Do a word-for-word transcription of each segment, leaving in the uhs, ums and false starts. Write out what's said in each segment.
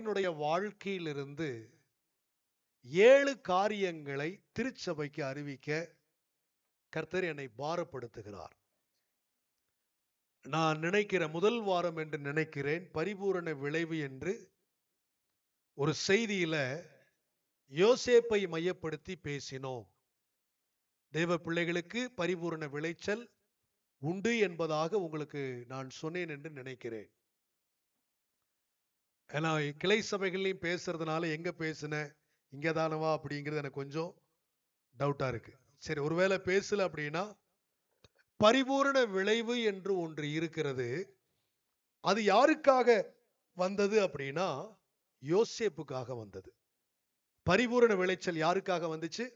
பவுலினுடைய வாழ்க்கையிலிருந்து ஏழு காரியங்களை திருச்சபைக்கு அறிவிக்க கர்த்தர் என்னை பாரப்படுத்துகிறார். நான் நினைக்கிற முதல் வாரம் என்று நினைக்கிறேன், பரிபூரண விளைவு என்று ஒரு செய்தியில யோசேப்பை மையப்படுத்தி பேசினோம். தேவ பிள்ளைகளுக்கு பரிபூரண விளைச்சல் உண்டு என்பதாக உங்களுக்கு நான் சொன்னேன் என்று நினைக்கிறேன். ஏன்னா கிளை சபைகள்லையும் பேசுறதுனால எங்க பேசினேன், இங்கே தானவா அப்படிங்கிறது எனக்கு கொஞ்சம் டவுட்டா இருக்கு. சரி, ஒருவேளை பேசல அப்படின்னா பரிபூரண விளைவு என்று ஒன்று இருக்கிறது. அது யாருக்காக வந்தது அப்படின்னா யோசேப்புக்காக வந்தது. பரிபூரண விளைச்சல் யாருக்காக வந்துச்சு?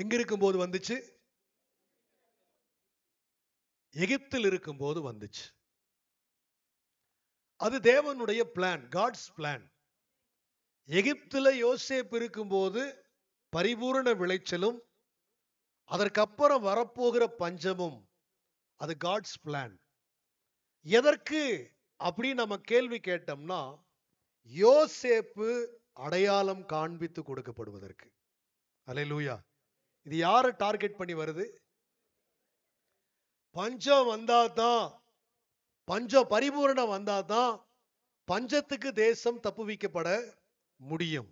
எங்க இருக்கும்போது வந்துச்சு? எகிப்தில் இருக்கும்போது வந்துச்சு. அது தேவனுடைய பிளான், காட்ஸ் பிளான். எகிப்துல யோசேப்பு இருக்கும்போது பரிபூரண விளைச்சலும் அதற்கப்புறம் வரப்போகிற பஞ்சமும் அது காட்ஸ் பிளான். எதற்கு அப்படி நம்ம கேள்வி கேட்டோம்னா, யோசேப்பு அடையாளம் காண்பித்து கொடுக்கப்படுவதற்கு. அல்லேலூயா. இது யாரை டார்கெட் பண்ணி வருது? பஞ்சம் வந்தாதான், பஞ்சம் பரிபூரணம் வந்தாதான் பஞ்சத்துக்கு தேசம் தப்புவிக்கப்பட முடியும்.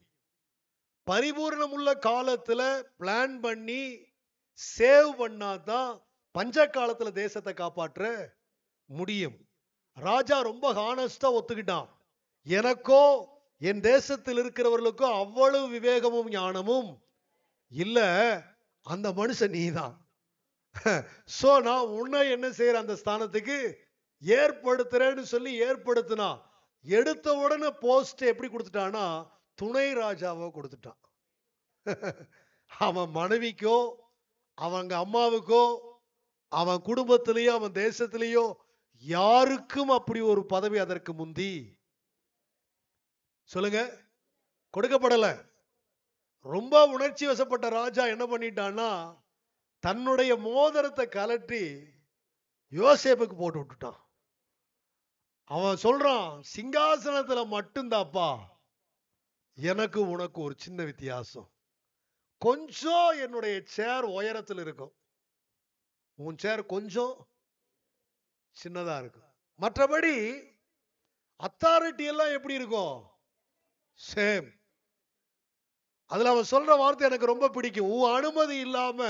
பரிபூரணம் உள்ள காலத்துல பிளான் பண்ணி சேவ் பண்ணாதான் பஞ்ச காலத்துல தேசத்தை காப்பாற்ற முடியும். ராஜா ரொம்ப ஹானஸ்டா ஒத்துக்கிட்டான், எனக்கோ என் தேசத்தில் இருக்கிறவர்களுக்கோ அவ்வளவு விவேகமும் ஞானமும் இல்ல, அந்த மனுஷன் நீதான். சோ நான் உன்னை என்ன செய்யற அந்த ஸ்தானத்துக்கு ஏற்படுத்துறேன்னு சொல்லி ஏற்படுத்தினா, எடுத்த உடனே போஸ்ட் எப்படி கொடுத்துட்டான்னா துணை ராஜாவோ கொடுத்துட்டான். அவன் மனைவிக்கோ அவங்க அம்மாவுக்கோ அவன் குடும்பத்திலேயோ அவன் தேசத்திலேயோ யாருக்கும் அப்படி ஒரு பதவி அதற்கு முந்தி சொல்லுங்க கொடுக்கப்படல. ரொம்ப உணர்ச்சி வசப்பட்ட ராஜா என்ன பண்ணிட்டான்னா தன்னுடைய மோதிரத்தை கலட்டி யோசேப்புக்கு போட்டு விட்டுட்டான். அவன் சொல்றான், சிங்காசனத்துல மட்டும்தாப்பா எனக்கு உனக்கு ஒரு சின்ன வித்தியாசம், கொஞ்சம் என்னுடைய சேர் உயரத்தில் இருக்கும், உன் சேர் கொஞ்சம் சின்னதா இருக்கும், மற்றபடி அத்தாரிட்டி எல்லாம் எப்படி இருக்கும் சேம். அதுல அவன் சொல்ற வார்த்தை எனக்கு ரொம்ப பிடிக்கும், உன் அனுமதி இல்லாம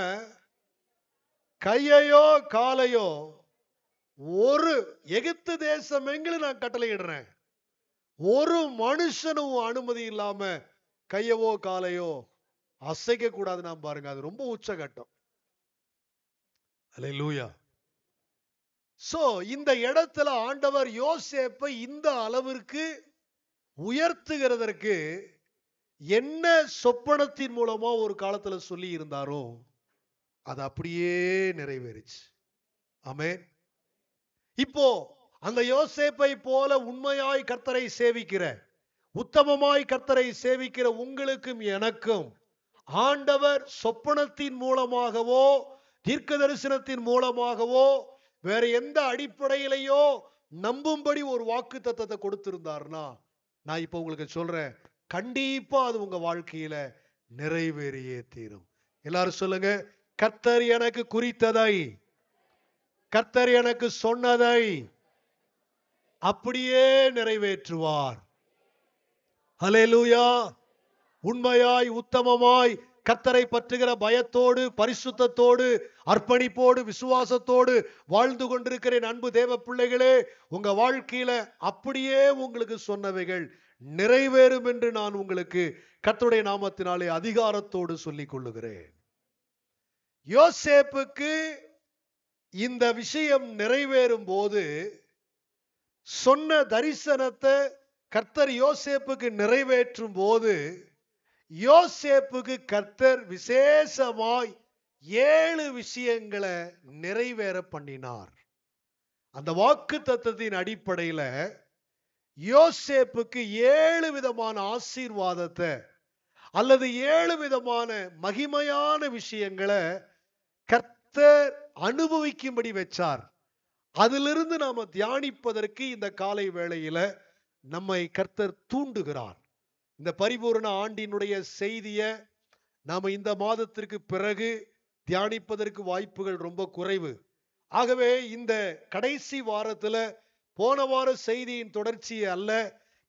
கையையோ காலையோ ஒரு எகிப்து தேசம் எங்கிலும் நான் கட்டளையிடுறேன், ஒரு மனுஷனும் அனுமதி இல்லாம கையவோ காலையோ அசைக்க கூடாது. நான் பாருங்க, அது ரொம்ப உச்சகட்டம். அல்லேலூயா. சோ இந்த இடத்துல ஆண்டவர் யோசேப்பை இந்த அளவிற்கு உயர்த்துகிறதற்கு என்ன சொப்பனத்தின் மூலமா ஒரு காலத்துல சொல்லி இருந்தாரோ அது அப்படியே நிறைவேறிச்சு. ஆமென். இப்போ அந்த யோசேப்பை போல உண்மையாய் கர்த்தரை சேவிக்கிற, உத்தமமாய் கர்த்தரை சேவிக்கிற உங்களுக்கும் எனக்கும் ஆண்டவர் சொப்பனத்தின் மூலமாகவோ தீர்க்க தரிசனத்தின் மூலமாகவோ வேற எந்த அடிப்படையிலையோ நம்பும்படி ஒரு வாக்கு தத்தத்தை கொடுத்திருந்தார்னா, நான் இப்ப உங்களுக்கு சொல்றேன், கண்டிப்பா அது உங்க வாழ்க்கையில நிறைவேறியே தீரும். எல்லாரும் சொல்லுங்க, கர்த்தர் எனக்கு குறித்ததை, கர்த்தர் எனக்கு சொன்னதை அப்படியே நிறைவேற்றுவார். அல்லேலூயா. உண்மையாய் உத்தமமாய் கர்த்தரை பற்றுகிற பயத்தோடு பரிசுத்தத்தோடு அர்ப்பணிப்போடு விசுவாசத்தோடு வாழ்ந்து கொண்டிருக்கிறேன் அன்பு தேவ பிள்ளைகளே, உங்க வாழ்க்கையில அப்படியே உங்களுக்கு சொன்னவைகள் நிறைவேறும் என்று நான் உங்களுக்கு கர்த்தருடைய நாமத்தினாலே அதிகாரத்தோடு சொல்லிக் கொள்ளுகிறேன். யோசேப்புக்கு இந்த விஷயம் நிறைவேறும் போது சொன்ன தரிசனத்தை கர்த்தர் யோசேப்புக்கு நிறைவேற்றும் போது யோசேப்புக்கு கர்த்தர் விசேஷமாய் ஏழு விஷயங்களை நிறைவேற பண்ணினார். அந்த வாக்கு தத்தத்தின் அடிப்படையில யோசேப்புக்கு ஏழு விதமான ஆசீர்வாதத்தை அல்லது ஏழு விதமான மகிமையான விஷயங்களை கர்த்தர் அனுபவிக்கும்படி வச்சார். அதிலிருந்து நாம தியானிப்பதற்கு இந்த காலை வேளையில நம்மை கர்த்தர் தூண்டுகிறார். இந்த பரிபூரண ஆண்டினுடைய செய்தியை நாம இந்த மாதத்திற்கு பிறகு தியானிப்பதற்கு வாய்ப்புகள் ரொம்ப குறைவு. ஆகவே இந்த கடைசி வாரத்துல போன வார செய்தியின் தொடர்ச்சி அல்ல,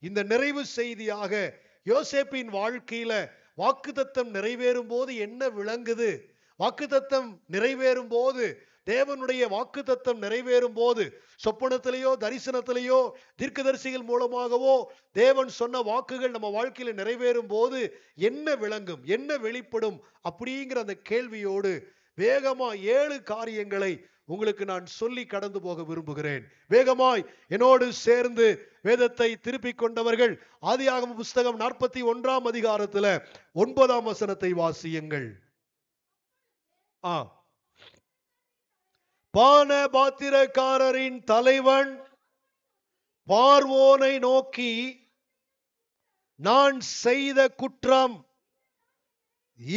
இந்த நிறைவு செய்தியாக யோசேப்பின் வாழ்க்கையில வாக்குத்தத்தம் நிறைவேறும் போது என்ன விளங்குது, வாக்குத்தத்தம் நிறைவேறும் போது, தேவனுடைய வாக்குத்தத்தம் நிறைவேறும் போது, சொப்பனத்திலேயோ தரிசனத்திலேயோ தீர்க்கதரிசிகள் மூலமாகவோ தேவன் சொன்ன வாக்குகள் நம்ம வாழ்க்கையில நிறைவேறும் போது என்ன விளங்கும், என்ன வெளிப்படும் அப்படிங்கிற அந்த கேள்வியோடு வேகமா ஏழு காரியங்களை உங்களுக்கு நான் சொல்லி கடந்து போக விரும்புகிறேன். வேகமாய் என்னோடு சேர்ந்து வேதத்தை திருப்பிக் கொண்டவர்கள் ஆதியாகம புஸ்தகம் நாற்பத்தி ஒன்றாம் அதிகாரத்துல ஒன்பதாம் வசனத்தை வாசியுங்கள். ஆ பான பாத்திரக்காரரின் தலைவன் பார்வோனை நோக்கி, நான் செய்த குற்றம்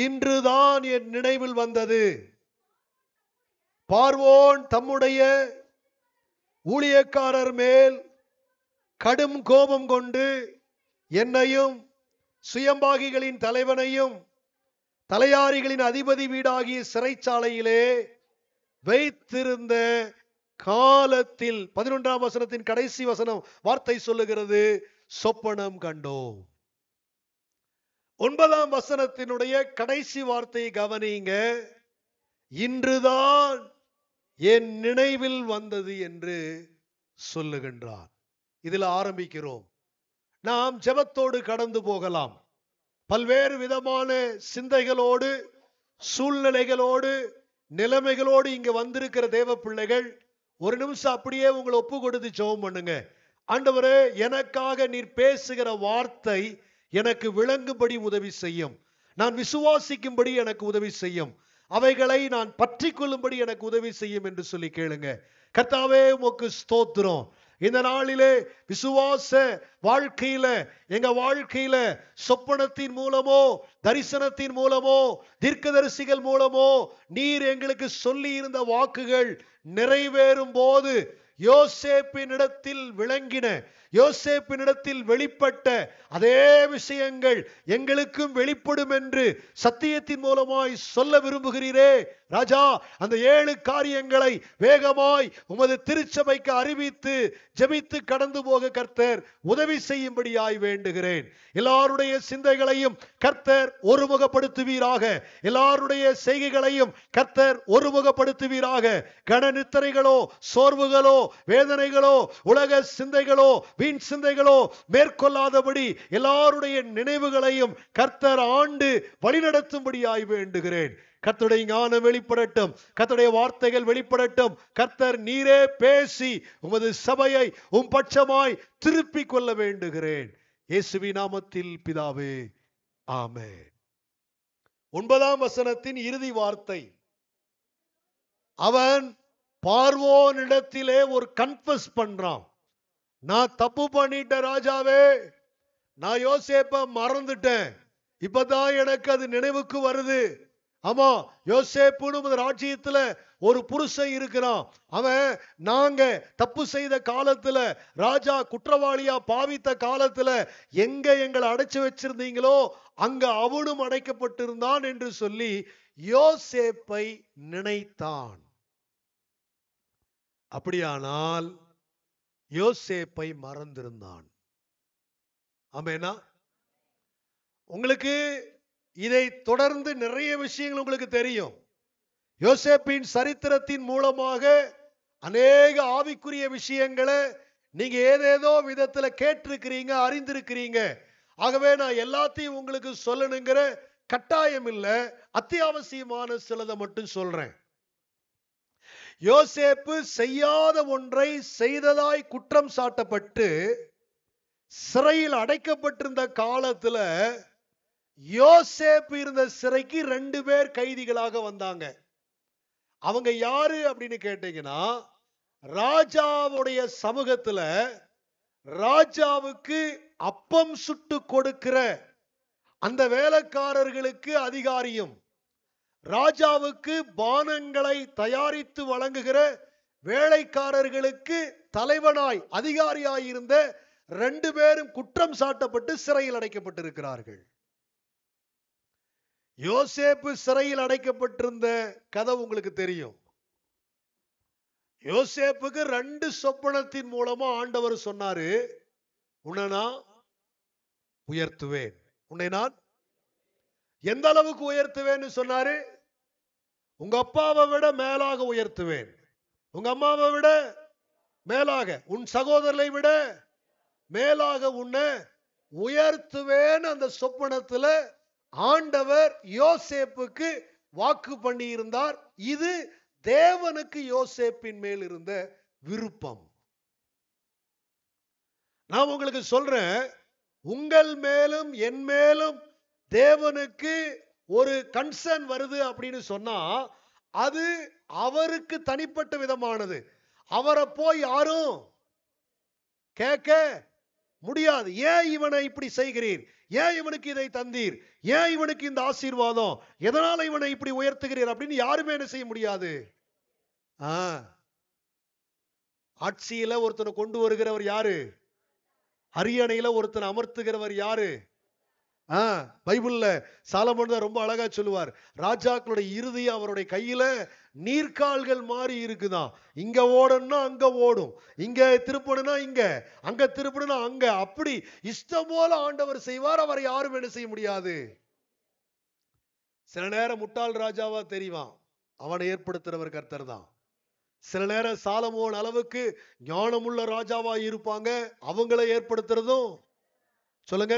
இன்றுதான் என் நினைவில் வந்தது. பார்வோன் தம்முடைய ஊழியக்காரர் மேல் கடும் கோபம் கொண்டு என்னையும் சுயம்பாகிகளின் தலைவனையும் தலையாரிகளின் அதிபதி வீடாகிய சிறைச்சாலையிலே வைத்திருந்த காலத்தில், பதினொன்றாம் வசனத்தின் கடைசி வசனம் வார்த்தை சொல்லுகிறது, சொப்பனம் கண்டோம். ஒன்பதாம் வசனத்தினுடைய கடைசி வார்த்தையை கவனிங்க, இன்றுதான் என் நினைவில் வந்தது என்று சொல்லுகின்றார். இதில் ஆரம்பிக்கிறோம். நாம் ஜெபத்தோடு கடந்து போகலாம், பல்வேறு விதமான சிந்தைகளோடு, சூழ்நிலைகளோடு, நிலைமைகளோடு இங்கு வந்திருக்கிற தேவ பிள்ளைகள் ஒரு நிமிஷம் அப்படியே உங்களை ஒப்பு கொடுத்து ஜெபம் பண்ணுங்க. ஆண்டவரே, எனக்காக நீர் பேசுகிற வார்த்தை எனக்கு விளங்கும்படி உதவி செய்யும், நான் விசுவாசிக்கும்படி எனக்கு உதவி செய்யும், அவைகளை நான் பற்றி கொள்ளும்படி எனக்கு உதவி செய்யும் என்று சொல்லி கேளுங்க. கர்த்தாவே, உமக்கு ஸ்தோத்திரம். இந்த நாளிலே விசுவாச வாழ்க்கையில, எங்க வாழ்க்கையில சொப்பனத்தின் மூலமோ தரிசனத்தின் மூலமோ தீர்க்கதரிசிகள் மூலமோ நீர் எங்களுக்கு சொல்லி இருந்த வாக்குகள் நிறைவேறும் போது யோசேப்பினிடத்தில் விளங்கின, யோசேப்பினிடத்தில் வெளிப்பட்ட அதே விஷயங்கள் எங்களுக்கும் வெளிப்படும் என்று சத்தியத்தின் மூலமாய் சொல்ல விரும்புகிறீரே ராஜா. அந்த ஏழு காரியங்களை வேகமாய் உமது திருச்சபைக்கு அறிவித்து ஜெபித்து கடந்து போக கர்த்தர் உதவி செய்யும்படியாய் வேண்டுகிறேன். எல்லாருடைய சிந்தைகளையும் கர்த்தர் ஒருமுகப்படுத்துவீராக, எல்லாருடைய செய்கைகளையும் கர்த்தர் ஒருமுகப்படுத்துவீராக. கன நித்திரைகளோ, சோர்வுகளோ, வேதனைகளோ, உலக சிந்தைகளோ, வீண் சிந்தைகளோ மேற்கொள்ளாதபடி எல்லாருடைய நினைவுகளையும் கர்த்தர் ஆண்டு வழிநடத்தும்படியாய் வேண்டுகிறேன். கர்த்தருடைய ஞானம் வெளிப்படட்டும், கர்த்தருடைய வார்த்தைகள் வெளிப்படட்டும். கர்த்தர் நீரே பேசி உமது சபையை உம் பட்சமாய் திருப்பி கொள்ள வேண்டுகிறேன். இயேசுவின் நாமத்தில் பிதாவே, ஆமென். ஒன்பதாம் வசனத்தின் இறுதி வார்த்தை, அவன் பார்வோனிடத்திலே ஒரு கன்ஃபஸ் பண்றான், நான் தப்பு பண்ணிட்டேன் ராஜாவே, நான் யோசேப்ப மறந்துட்டேன், இப்பதான் எனக்கு அது நினைவுக்கு வருது. ஆமா, யோசேப்புன்னு ராஜ்ஜியத்துல ஒரு புருஷன் இருக்கிறான், அவன் நாங்க தப்பு செய்த காலத்துல, ராஜா குற்றவாளியா பாவித்த காலத்துல எங்க எங்களை அடைச்சு வச்சிருந்தீங்களோ அங்க அவனும் அடைக்கப்பட்டிருந்தான் என்று சொல்லி யோசேப்பை நினைத்தான். அப்படியானால் யோசேப்பை மறந்திருந்தான். ஆமேனா? உங்களுக்கு இதை தொடர்ந்து நிறைய விஷயங்கள் உங்களுக்கு தெரியும். யோசேப்பின் சரித்திரத்தின் மூலமாக அநேக ஆவிக்குரிய விஷயங்களை நீங்க ஏதேதோ விதத்துல கேட்டிருக்கிறீங்க, அறிந்திருக்கிறீங்க. ஆகவே நான் எல்லாத்தையும் உங்களுக்கு சொல்லணுங்கிற கட்டாயம் இல்லை, அத்தியாவசியமான சிலதை மட்டும் சொல்றேன். யோசேப்பு செய்யாத ஒன்றை செய்ததாய் குற்றம் சாட்டப்பட்டு சிறையில் அடைக்கப்பட்டிருந்த காலத்துல யோசேப்பு இருந்த சிறைக்கு ரெண்டு பேர் கைதிகளாக வந்தாங்க. அவங்க யாரு அப்படின்னு கேட்டீங்கன்னா, ராஜாவுடைய சமூகத்துல ராஜாவுக்கு அப்பம் சுட்டு கொடுக்கிற அந்த வேலைக்காரர்களுக்கு அதிகாரியும், ராஜாவுக்கு பானங்களை தயாரித்து வழங்குகிற வேலைக்காரர்களுக்கு தலைவனாய் அதிகாரியாயிருந்த ரெண்டு பேரும் குற்றம் சாட்டப்பட்டு சிறையில் அடைக்கப்பட்டிருக்கிறார்கள். யோசேப்பு சிறையில் அடைக்கப்பட்டிருந்த கதை உங்களுக்கு தெரியும். யோசேப்புக்கு ரெண்டு சொப்பனத்தின் மூலமா ஆண்டவர் சொன்னாரு, உன்னை நான் உயர்த்துவேன், உன்னை நான் எந்த அளவுக்கு உயர்த்துவேன்னு சொன்னாரு? உங்க அப்பாவை விட மேலாக உயர்த்துவேன், உங்க அம்மாவை விட மேலாக, உன் சகோதரரை விட மேலாக உன்னை உயர்த்துவேன். அந்த சொப்பனத்துல ஆண்டவர் யோசேப்புக்கு வாக்கு பண்ணி இருந்தார். இது தேவனுக்கு யோசேப்பின் மேல் இருந்த விருப்பம். நான் உங்களுக்கு சொல்றேன், உங்கள் மேலும் என் மேலும் தேவனுக்கு ஒரு கன்சர்ன் வருது அப்படின்னு சொன்னா அது அவருக்கு தனிப்பட்ட விதமானது. அவரை போய் யாரும் கேட்க முடியாது. ஏன் இவனை இப்படி செய்கிறீர், ஏன் இவனுக்கு இதை தந்தீர், ஏன் இவனுக்கு இந்த ஆசீர்வாதம், எதனால இவனை இப்படி உயர்த்துகிறீர் அப்படின்னு யாருமே என்ன செய்ய முடியாது. ஆட்சியில ஒருத்தனை கொண்டு வருகிறவர் யாரு? அரியணையில ஒருத்தனை அமர்த்துகிறவர் யாரு? பைபிள்ல சாலமோன் தான் ரொம்ப அழகா சொல்லுவார், ராஜாக்களுடைய இறுதி அவருடைய கையில நீர்கால்கள் மாறி இருக்குதான். இங்க ஓடணும்னா அங்க ஓடும், இங்க திருப்பணும்னா இங்க, அங்க திருப்பணும்னா அங்க, அப்படி இஷ்டம் போல ஆண்டவர் செய்வார். அவரை யாரும் என்ன செய்ய முடியாது. சில நேரம் முட்டாள் ராஜாவா தெரிவான், அவனை ஏற்படுத்துறவர் கர்த்தர் தான். சில நேரம் சாலமோன் அளவுக்கு ஞானமுள்ள ராஜாவா இருப்பாங்க, அவங்களை ஏற்படுத்துறதும். சொல்லுங்க,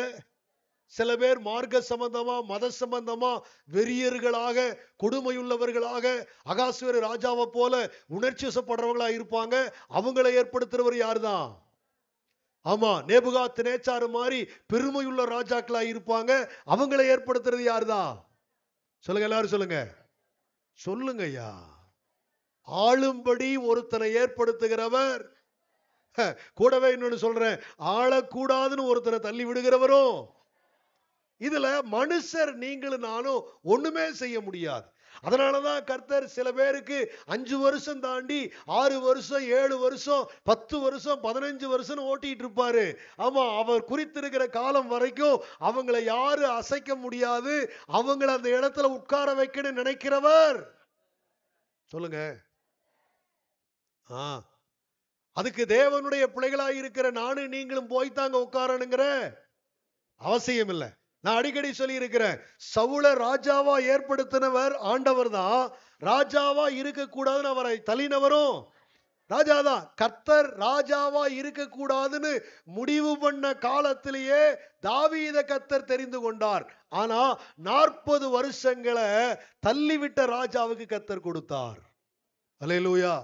சில பேர் மார்க்க சம்பந்தமா மத சம்பந்தமா வெறியர்களாக கொடுமையுள்ளவர்களாக அகாசுவர ராஜாவை போல உணர்ச்சி வசப்படுறவங்களா இருப்பாங்க, அவங்களை ஏற்படுத்துறவர் யாருதான்? ஆமா, நேபுகாத் நேச்சார் மாதிரி பெருமையுள்ள ராஜாக்களா இருப்பாங்க, அவங்களை ஏற்படுத்துறது யாருதான்? சொல்லுங்க, எல்லாரும் சொல்லுங்க, சொல்லுங்கய்யா. ஆளும்படி ஒருத்தனை ஏற்படுத்துகிறவர், கூடவே இன்னொன்னு சொல்றேன், ஆளக்கூடாதுன்னு ஒருத்தனை தள்ளி விடுகிறவரும். இதுல மனுஷர் நீங்களும் நானும் ஒண்ணுமே செய்ய முடியாது. அதனாலதான் கர்த்தர் சில பேருக்கு அஞ்சு வருஷம் தாண்டி ஆறு வருஷம் ஏழு வருஷம் பத்து வருஷம் பதினஞ்சு வருஷம் ஓட்டிட்டு இருப்பாரு. ஆமா, அவர் குறித்திருக்கிற காலம் வரைக்கும் அவங்களை யாரும் அசைக்க முடியாது. அவங்களை அந்த இடத்துல உட்கார வைக்கணும்னு நினைக்கிறவர். சொல்லுங்க. ஆஹ் அதுக்கு தேவனுடைய பிள்ளைகளாக இருக்கிற நானும் நீங்களும் போய்த்தாங்க உட்காரணுங்கிற அவசியம் இல்லை. நான் அடிக்கடி சொல்லி இருக்கிறேன், சவுல ராஜாவா ஏற்படுத்தினவர் ஆண்டவர் தான், ராஜாவா இருக்கக்கூடாதுன்னு அவரை தள்ளினவரும் ராஜா தான். கர்த்தர் ராஜாவா இருக்கக்கூடாதுன்னு முடிவு பண்ண காலத்திலேயே தாவீதை கர்த்தர் தெரிந்து கொண்டார். ஆனா நாற்பது வருஷங்களை தள்ளிவிட்ட ராஜாவுக்கு கர்த்தர் கொடுத்தார். அல்லேலூயா.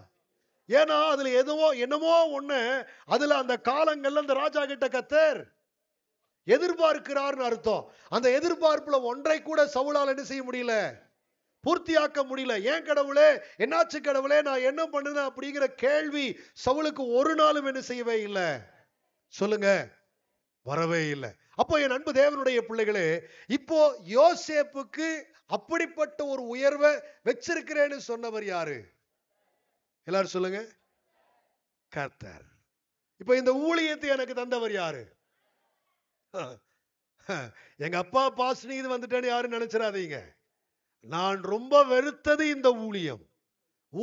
ஏன்னா அதுல எதுவோ என்னமோ ஒண்ணு அதுல அந்த காலங்கள்ல அந்த ராஜா கிட்ட கர்த்தர் எதிர்பார்க்கிறார்னு அர்த்தம். அந்த எதிர்பார்ப்புல ஒன்றை கூட சவுலால் என்ன செய்ய முடியல, பூர்த்தியாக்க முடியல. ஏன் கடவுளே, என்னாச்சு கடவுளே, நான் என்ன பண்ணுன அப்படிங்கிற கேள்வி சவுலுக்கு ஒரு நாளும் என்ன செய்யவே இல்லை, சொல்லுங்க, வரவே இல்லை. அப்போ என் அன்பு தேவனுடைய பிள்ளைகளே, இப்போ யோசேப்புக்கு அப்படிப்பட்ட ஒரு உயர்வை வச்சிருக்கிறேன்னு சொன்னவர் யாரு? எல்லாரும் சொல்லுங்க, கர்த்தர். இப்ப இந்த ஊழியத்தை எனக்கு தந்தவர் யாரு? எங்க அப்பா பாஸ்டிங் வந்துட்டேன்னு யாரும் நினைச்சிடாதீங்க. நான் ரொம்ப வெறுத்தது இந்த ஊழியம்,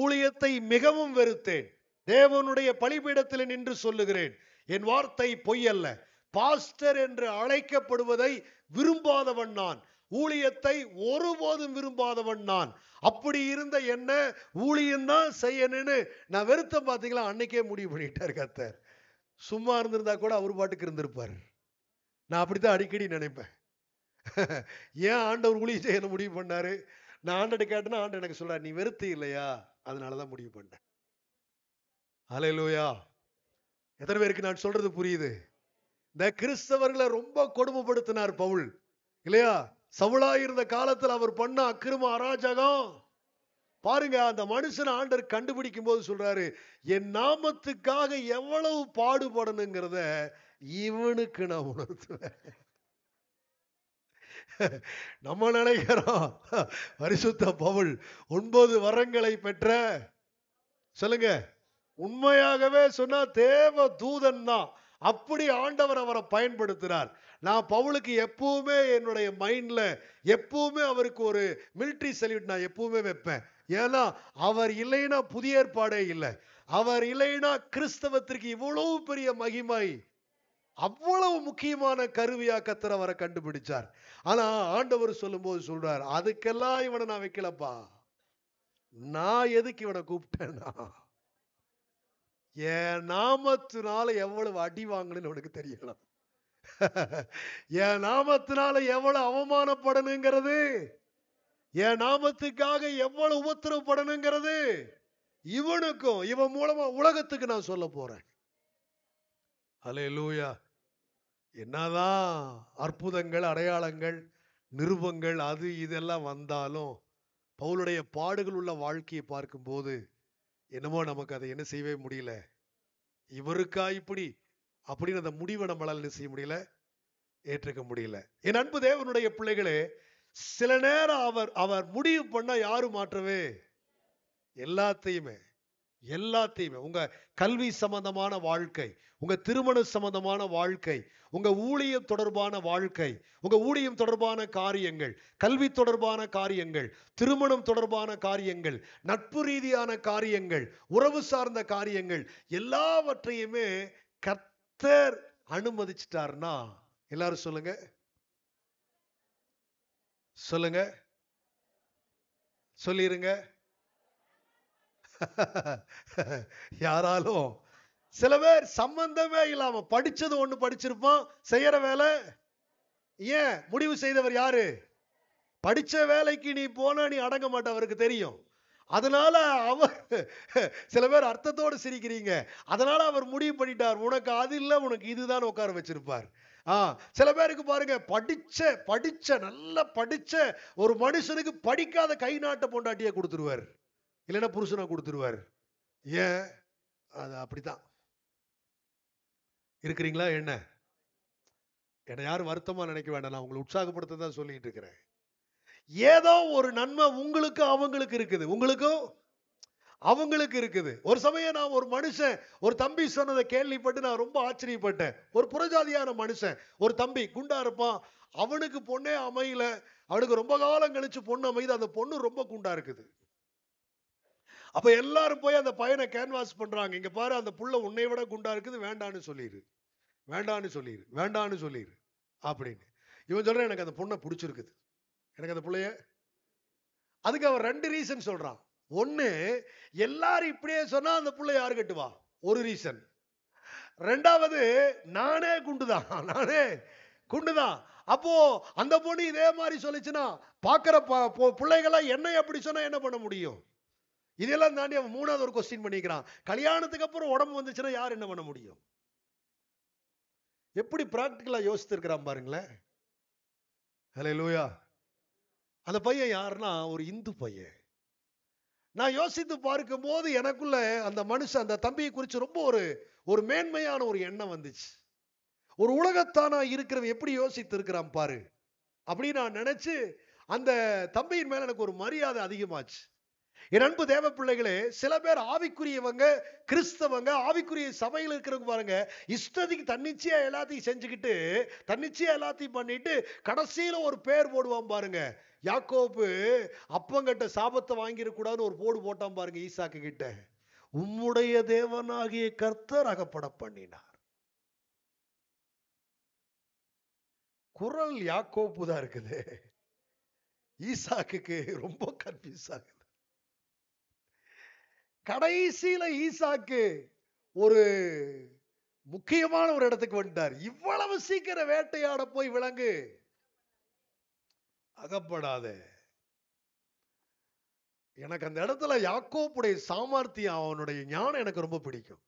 ஊழியத்தை மிகவும் வெறுத்தேன். தேவனுடைய பலிபீடத்தில் நின்று சொல்லுகிறேன், என் வார்த்தை பொய்யல்ல. பாஸ்டர் என்று அழைக்கப்படுவதை விரும்பாதவன் நான், ஊழியத்தை ஒருபோதும் விரும்பாதவன் நான். அப்படி இருந்த என்ன ஊழியம் தான் செய்யணும்னு நான் வெறுத்த பாத்தீங்களா, அன்னைக்கே முடிவு பண்ணிட்டார் கர்த்தர். சும்மா இருந்திருந்தா கூட அவரு பாட்டுக்கு இருந்திருப்பார். நான் அப்படித்தான் அடிக்கடி நினைப்பேன், ஏன் ஆண்டவர் ஊழியம் செய்ய முடிவு பண்ணாரு? நான் ஆண்டட்ட கேட்டேன்னா ஆண்ட எனக்கு சொல்றாரு, நீ வெறுத்து இல்லையா, அதனாலதான் முடிவு பண்ணேன். அல்லேலூயா. எத்தனை பேருக்கு நான் சொல்றது புரியுது? இந்த கிறிஸ்தவர்களை ரொம்ப கொடுமைப்படுத்தினார் பவுல் இல்லையா? சவுலாயிருந்த காலத்தில் அவர் பண்ண அக்கிரம அராஜகம் பாருங்க. அந்த மனுஷன் ஆண்டர் கண்டுபிடிக்கும் போது சொல்றாரு, என் நாமத்துக்காக எவ்வளவு பாடுபடணுங்கிறத இவனுக்கு நான் உணர்த்துவேன். நம்ம நினைக்கிறோம் பரிசுத்த பவுல் ஒன்பது வரங்களை பெற்ற, சொல்லுங்க, உண்மையாகவே சொன்னா தேவ தூதன் தான். அப்படி ஆண்டவர் அவரை பயன்படுத்துறார். நான் பவுலுக்கு எப்பவுமே என்னுடைய மைண்ட்ல எப்பவுமே அவருக்கு ஒரு மிலிட்ரி சல்யூட் நான் எப்பவுமே வைப்பேன். ஏன்னா அவர் இல்லைன்னா புதிய ஏற்பாடே இல்லை. அவர் இல்லைன்னா கிறிஸ்தவத்திற்கு இவ்வளவு பெரிய மகிமை, அவ்வளவு முக்கியமான கருவியா கர்த்தர் அவரை கண்டுபிடிச்சார். ஆனா ஆண்டவர் சொல்லும் போது சொல்றார், அதுக்கெல்லாம் இவனை நான் வைக்கலப்பா, நான் எதுக்கு இவனை கூப்பிட்டேன்னா என் நாமத்தினால எவ்வளவு அடி வாங்கணும்னு உனக்கு தெரியலாம், என் நாமத்தினால எவ்வளவு அவமானப்படணுங்கிறது, என் நாமத்துக்காக எவ்வளவு உபத்திரப்படணுங்கிறது இவனுக்கும் இவன் மூலமா உலகத்துக்கு நான் சொல்ல போறேன். அல்லேலூயா. என்னதான் அற்புதங்கள், அடையாளங்கள், நிருபங்கள், அது இதெல்லாம் வந்தாலும் பவுலுடைய பாடுகள் உள்ள வாழ்க்கையை பார்க்கும்போது என்னமோ நமக்கு அதை என்ன செய்யவே முடியல. இவருக்கா இப்படி அப்படின்னு அந்த முடிவை நம்மளால் என்ன செய்ய முடியல, ஏற்றுக்க முடியல. என் அன்பு தேவனுடைய பிள்ளைகளே, சில நேரம் அவர் அவர் முடிவு பண்ண யாரும் மாற்றவே எல்லாத்தையுமே எல்லாத்தையுமே உங்க கல்வி சம்பந்தமான வாழ்க்கை, உங்க திருமண சம்பந்தமான வாழ்க்கை, உங்க ஊழியம் தொடர்பான வாழ்க்கை, உங்க ஊழியம் தொடர்பான காரியங்கள், கல்வி தொடர்பான காரியங்கள், திருமணம் தொடர்பான காரியங்கள், நட்பு ரீதியான காரியங்கள், உறவு சார்ந்த காரியங்கள், எல்லாவற்றையுமே கர்த்தர் அனுமதிச்சிட்டார்னா எல்லாரும் சொல்லுங்க சொல்லுங்க சொல்லிருங்க. யாராலும் சில பேர் சம்பந்தமே இல்லாம படிச்சது ஒண்ணு படிச்சிருப்பான், செய்யற வேலை, ஏன் முடிவு செய்தவர் யாரு, படிச்ச வேலைக்கு நீ போனா நீ அடங்க மாட்ட, அவருக்கு தெரியும். அதனால அவர், சில பேர் அர்த்தத்தோடு சிரிக்கிறீங்க, அதனால அவர் முடிவு பண்ணிட்டார் உனக்கு அது இல்லை உனக்கு இதுதான் உட்கார வச்சிருப்பார். ஆஹ் சில பேருக்கு பாருங்க, படிச்ச படிச்ச நல்லா படிச்ச ஒரு மனுஷனுக்கு படிக்காத கை நாட்டை பொண்டாட்டியே கொடுத்துருவார், இல்லைன்னா புருஷனா கொடுத்துருவார். ஏன் அது அப்படித்தான் இருக்கிறீங்களா? என்ன என்னை யாரும் வருத்தமா நினைக்க வேண்டாம், நான் உங்களை உற்சாகப்படுத்த தான் சொல்லிட்டு இருக்கிறேன். ஏதோ ஒரு நன்மை உங்களுக்கு அவங்களுக்கு இருக்குது, உங்களுக்கும் அவங்களுக்கு இருக்குது. ஒரு சமயம் நான் ஒரு மனுஷன், ஒரு தம்பி சொன்னதை கேள்விப்பட்டு நான் ரொம்ப ஆச்சரியப்பட்டேன். ஒரு புறஜாதியான மனுஷன், ஒரு தம்பி, குண்டா இருப்பான், அவனுக்கு பொண்ணே அமையல, அவனுக்கு ரொம்ப காலம் கழிச்சு பொண்ணு அமையுது, அந்த பொண்ணு ரொம்ப குண்டா இருக்குது. அப்ப எல்லாரும் போய் அந்த பையனை கேன்வாஸ் பண்றாங்க, இங்க பாரு அந்த புள்ள உன்னை விட குண்டா இருக்குது, வேண்டான்னு சொல்லிடு வேண்டான்னு சொல்லிடு வேண்டான்னு சொல்லிடு அப்படின்னு. இவன் சொல்றான், எனக்கு அந்த பொண்ணை பிடிச்சிருக்குது, எனக்கு அந்த பிள்ளைய. அதுக்கு அவன் ரெண்டு ரீசன் சொல்றான். ஒண்ணு, எல்லாரும் இப்படியே சொன்னா அந்த பிள்ளை யாரு கட்டுவா, ஒரு ரீசன். ரெண்டாவது, நானே குண்டுதான் நானே குண்டுதான் அப்போ அந்த பொண்ணு இதே மாதிரி சொல்லிச்சுன்னா பாக்குற பிள்ளைகளா என்னை அப்படி சொன்னா என்ன பண்ண முடியும்? இதெல்லாம் தாண்டி அவன் மூணாவது ஒரு கொஸ்டின் பண்ணிக்கிறான், கல்யாணத்துக்கு அப்புறம் உடம்பு வந்துச்சுன்னா யார் என்ன பண்ண முடியும்? எப்படி பிராக்டிக்கலா யோசித்து இருக்கிறான் பாருங்களேன். ஹல்லேலூயா. அந்த பையன் யாருன்னா ஒரு இந்து பையன். நான் யோசித்து பார்க்கும் போது எனக்குள்ள அந்த மனுஷன், அந்த தம்பியை குறித்து ரொம்ப ஒரு ஒரு மேன்மையான ஒரு எண்ணம் வந்துச்சு. ஒரு உலகத்தானா இருக்கிறவன் எப்படி யோசித்து இருக்கிறான் பாரு அப்படின்னு நான் நினைச்சு அந்த தம்பியின் மேல எனக்கு ஒரு மரியாதை அதிகமாச்சு. என் அன்பு தேவ பிள்ளைகளே, சில பேர் ஆவிக்குரியவங்க, கிறிஸ்தவங்க, ஆவிக்குரிய சபையில் இருக்கிறவங்க பாருங்க, இஷ்டத்துக்கு தன்னிச்சையா எல்லாத்தையும் செஞ்சுக்கிட்டு, தன்னிச்சையா எல்லாத்தையும் பண்ணிட்டு கடைசியில ஒரு பேர் போடுவான் பாருங்க. யாக்கோபு அப்பங்கிட்ட சாபத்தை வாங்கிடக்கூடாதுன்னு ஒரு போடு போட்டான் பாருங்க ஈசாக்கு கிட்ட, உம்முடைய தேவனாகிய கர்த்தர் அகப்பட பண்ணினார். குரல் யாக்கோபு தான் இருக்குது, ஈசாக்கு ரொம்ப கன்ஃபியூஸ் ஆகுது. கடைசியில ஈசாக்கு ஒரு முக்கியமான ஒரு இடத்துக்கு வந்துட்டார். இவ்வளவு சீக்கிரம் வேட்டையாட போய் விலங்கு அகப்படாத. எனக்கு அந்த இடத்துல யாக்கோபுடைய சாமர்த்தியம், அவனுடைய ஞானம் எனக்கு ரொம்ப பிடிக்கும்.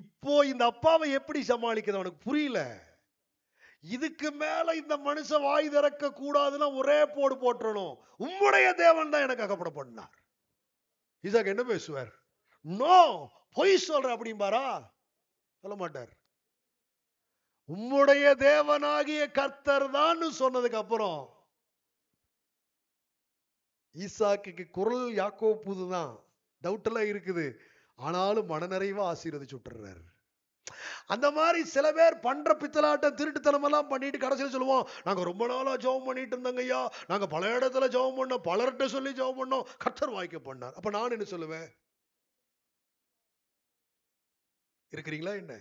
இப்போ இந்த அப்பாவை எப்படி சமாளிக்கிறது அவனுக்கு புரியல. இதுக்கு மேல இந்த மனுஷன் வாய் திறக்க கூடாதுன்னா ஒரே போடு போட்டணும், உம்முடைய தேவன் தான் எனக்கு அகப்பட பண்ணார். ஈசாக்கு என்ன பேசுவார்? நோ, பொய் சொல்ற அப்படிம்பாரா? சொல்ல மாட்டார். உம்முடைய தேவனாகிய கர்த்தர் தான் சொன்னதுக்கு அப்புறம் ஈசாக்கு குரல் யாக்கோபுதான், டவுட் எல்லாம் இருக்குது. ஆனாலும் மனநிறைவா ஆசீர்வதிச்சு விட்டுறாரு. அந்த மாதிரி சில பேர் பண்ற பித்தலாட்டம் திருட்டுத்தனம் எல்லாம் பண்ணிட்டு கடைசியில் சொல்லுவோம், நாங்க ரொம்ப நாளா ஜெபம் பண்ணிட்டு இருந்தோங்க ஐயா, நாங்க பல இடத்துல ஜெபம் பண்ணோம், பலர்கிட்ட சொல்லி ஜெபம் பண்ணோம், கர்த்தர் வாய்க்க பண்ணார். அப்ப நான் என்ன சொல்லுவேன், இருக்கிறீங்களா என்ன?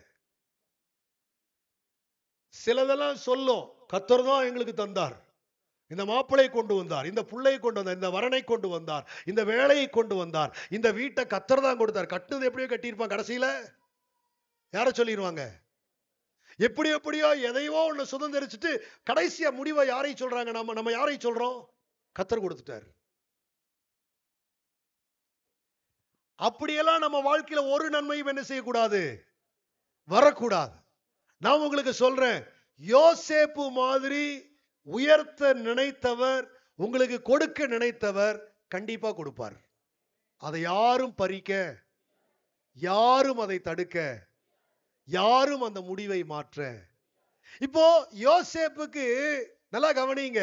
சிலதெல்லாம் சொல்லும், கர்த்தர் தான் எங்களுக்கு தந்தார், இந்த மாப்பிளை கொண்டு வந்தார், இந்த பிள்ளையை கொண்டு வந்தார், இந்த வரனை கொண்டு வந்தார், இந்த வேலையை கொண்டு வந்தார், இந்த வீட்டை கர்த்தர் தான் கொடுத்தார், கட்டுனது எப்படியோ கட்டியிருப்பான், கடைசியில யார சொல்லிடுவாங்க, எப்படி எப்படியோ எதையோ ஒண்ணு சுதந்திரிச்சுட்டு கடைசியா முடிவை யாரை சொல்றாங்க, நம்ம நம்ம யாரை சொல்றோம், கர்த்தர் கொடுத்துட்டார். அப்படியெல்லாம் நம்ம வாழ்க்கையில ஒரு நன்மையும் என்ன செய்யக்கூடாது, வரக்கூடாது. நான் உங்களுக்கு சொல்றேன், யோசேப்பு மாதிரி உயர்த்த நினைத்தவர், உங்களுக்கு கொடுக்க நினைத்தவர் கண்டிப்பா கொடுப்பார். அதை யாரும் பறிக்க, யாரும் அதை தடுக்க, யாரும் அந்த முடிவை மாற்ற. இப்போ யோசேப்புக்கு நல்லா கவனிங்க,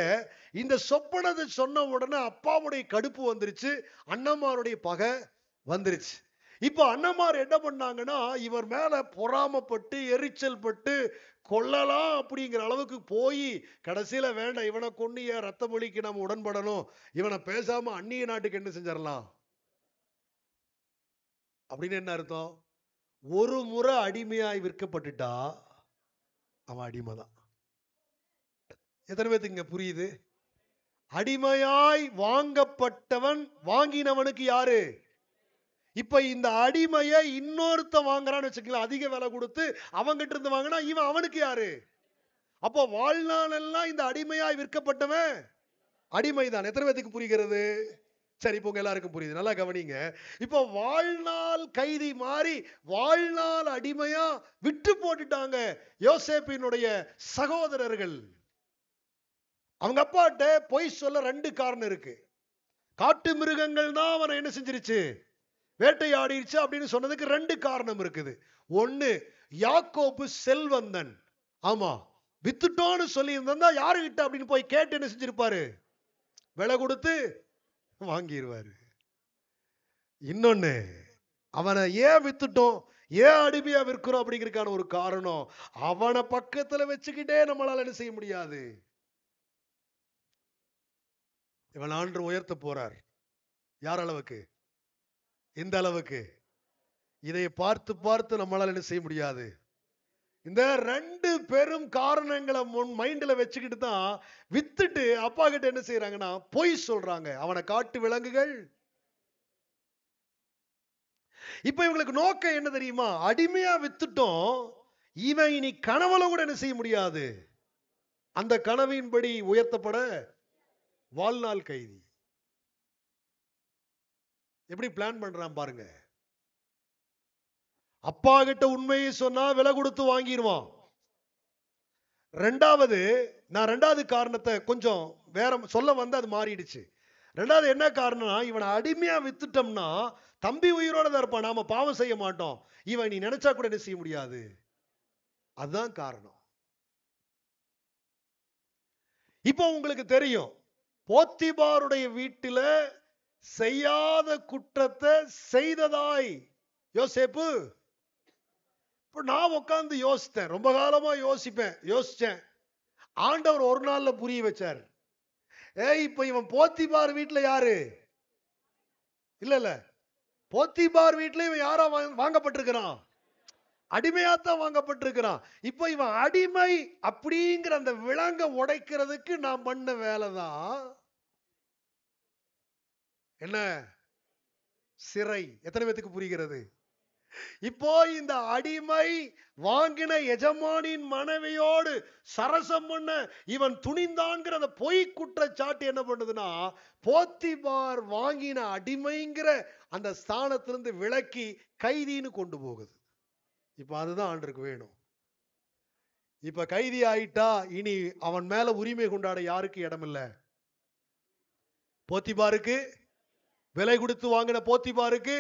இந்த சொப்பனத்தை சொன்ன உடனே அப்பாவுடைய கடுப்பு வந்துருச்சு, அண்ணம்மாருடைய பகை வந்துருச்சு. இப்போ அண்ணம்மார் என்ன பண்ணாங்கன்னா, இவர் மேல பொறாமப்பட்டு எரிச்சல் பட்டு கொல்லலாம் அப்படிங்கிற அளவுக்கு போய் கடைசியில வேண்டாம், இவனை கொண்டு ஏன் ரத்த மொழிக்கு நம்ம உடன்படணும், இவனை பேசாம அந்நிய நாட்டுக்கு என்ன செஞ்சிடலாம் அப்படின்னு. என்ன அர்த்தம்? ஒரு முறை அடிமையாய் விற்கப்பட்டுட்டா அவன் அடிமைதான். எத்தனை பேத்துக்குங்க புரியுது? அடிமையாய் வாங்கப்பட்டவன், வாங்கினவனுக்கு யாரு? இப்ப இந்த அடிமையை இன்னொருத்த வாங்குறான்னு வச்சுக்கலாம், அதிக விலை கொடுத்து அவங்கிட்ட இருந்து வாங்கினா இவன் அவனுக்கு யாரு? அப்போ வாழ்நாளெல்லாம் இந்த அடிமையாய் விற்கப்பட்டவன் அடிமைதான். எத்தனை பேத்துக்கு புரிகிறது? சரி, இப்போ எல்லாருக்கும் புரியுது, நல்லா கவனிங்க. இப்போ வாழ்நாள் கைதி மாறி வாழ்நாள் அடிமையா விட்டு போட்டுட்டாங்க யோசேப்பினுடைய சகோதரர்கள். அவங்க அப்பாட்ட பொய் சொல்ல ரெண்டு காரணம் இருக்கு. காட்டு மிருகங்கள் தான் அவனை என்ன செஞ்சிருச்சு, வேட்டையாடிருச்சு அப்படின்னு சொன்னதுக்கு ரெண்டு காரணம் இருக்குது. ஒன்னு, யாக்கோபு செல்வந்தன், ஆமா வித்துட்டோன்னு சொல்லி இருந்தா யாருகிட்ட அப்படின்னு போய் கேட்டு என்ன செஞ்சிருப்பாரு, விலை கொடுத்து வாங்கிடுவாரு. இன்னொன்னு, அவனை ஏன் வித்துட்டோம், ஏன் அடிமையா விற்கிறோம் அப்படிங்கிறதுக்கான ஒரு காரணம், அவனை பக்கத்துல வச்சுக்கிட்டே நம்மளால என்ன செய்ய முடியாது. இவன் ஆண்டவர் உயர்த்த போறார், யார் அளவுக்கு, இந்த அளவுக்கு. இதை பார்த்து பார்த்து நம்மளால என்ன செய்ய முடியாது. இந்த ரெண்டு பெரும் காரணங்களை முன் மைண்ட்ல வச்சுக்கிட்டு தான் வித்துட்டு அப்பா கிட்ட என்ன செய்யறாங்கன்னா பொய் சொல்றாங்க, அவனை காட்டு விலங்குகள். இப்ப இவங்களுக்கு நோக்கம் என்ன தெரியுமா, அடிமையா வித்துட்டோம், இவன் இனி கனவுல கூட என்ன செய்ய முடியாது, அந்த கனவின்படி உயர்த்தப்பட, வாழ்நாள் கைதி. எப்படி பிளான் பண்றான் பாருங்க. அப்பா கிட்ட உண்மையை சொன்னா விலை கொடுத்து வாங்கிடுவான். ரெண்டாவது, நான் ரெண்டாவது காரணத்தை கொஞ்சம் வேற சொல்ல வந்து அது மாறிடுச்சு. ரெண்டாவது என்ன காரணம்னா, இவனை அடிமையா வித்துட்டோம்னா தம்பி உயிரோட தான் இருப்பான், நாம பாவம் செய்ய மாட்டோம், இவன் நீ நினைச்சா கூட என்ன செய்ய முடியாது. அதுதான் காரணம். இப்போ உங்களுக்கு தெரியும், போத்திபாருடைய வீட்டுல செய்யாத குற்றத்தை செய்ததாய் யோசேப்பு. நான் உட்கார்ந்து யோசித்தேன், ரொம்ப காலமா யோசிப்பேன், யோசிச்சேன். ஆண்டவர் ஒரு நாள்ல புரிய வச்சார். ஏ, இப்ப இவன் போத்திபார் வீட்டுல யாரு இல்ல இல்ல போத்திபார் வீட்டுல இவன் யாரா வாங்கப்பட்டிருக்கிறான், அடிமையாத்தான் வாங்கப்பட்டிருக்கிறான். இப்ப இவன் அடிமை அப்படிங்கிற அந்த விலங்க உடைக்கிறதுக்கு நான் பண்ண வேலைதான் என்ன, சிறை. எத்தனை பேத்துக்கு புரிகிறது? இப்போ இந்த அடிமை வாங்கின எஜமானின் மனைவியோடு சரசம் பண்ண இவன் துணிந்தான்கிற அந்த பொய் குற்றச்சாட்டு என்ன பண்ணுதுன்னா, போத்திபார் வாங்கின அடிமைங்கிற அந்த ஸ்தானத்திலிருந்து விலக்கி கைதின்னு கொண்டு போகுது. இப்ப அதுதான் ஆண்டருக்கு வேணும். இப்ப கைதி ஆயிட்டா இனி அவன் மேல உரிமை கொண்டாட யாருக்கு இடமில்ல, போத்திபாருக்கு. விலை கொடுத்து வாங்கின போத்திபாருக்கு.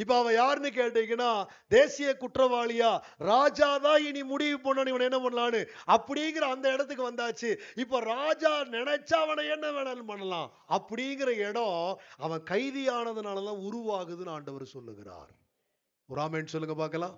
இப்ப அவன் யாருன்னு கேட்டீங்கன்னா தேசிய குற்றவாளியா, ராஜாதான் இனி முடிவு பண்ணணும் இவன் என்ன பண்ணலான்னு அப்படிங்கிற அந்த இடத்துக்கு வந்தாச்சு. இப்ப ராஜா நினைச்சா அவனை என்ன வேணாலும் பண்ணலாம் அப்படிங்கிற இடம் அவன் கைதியானதுனாலதான் உருவாகுதுன்னு ஆண்டவர் சொல்லுகிறார். ஒரு ஆமென் சொல்லுங்க பார்க்கலாம்.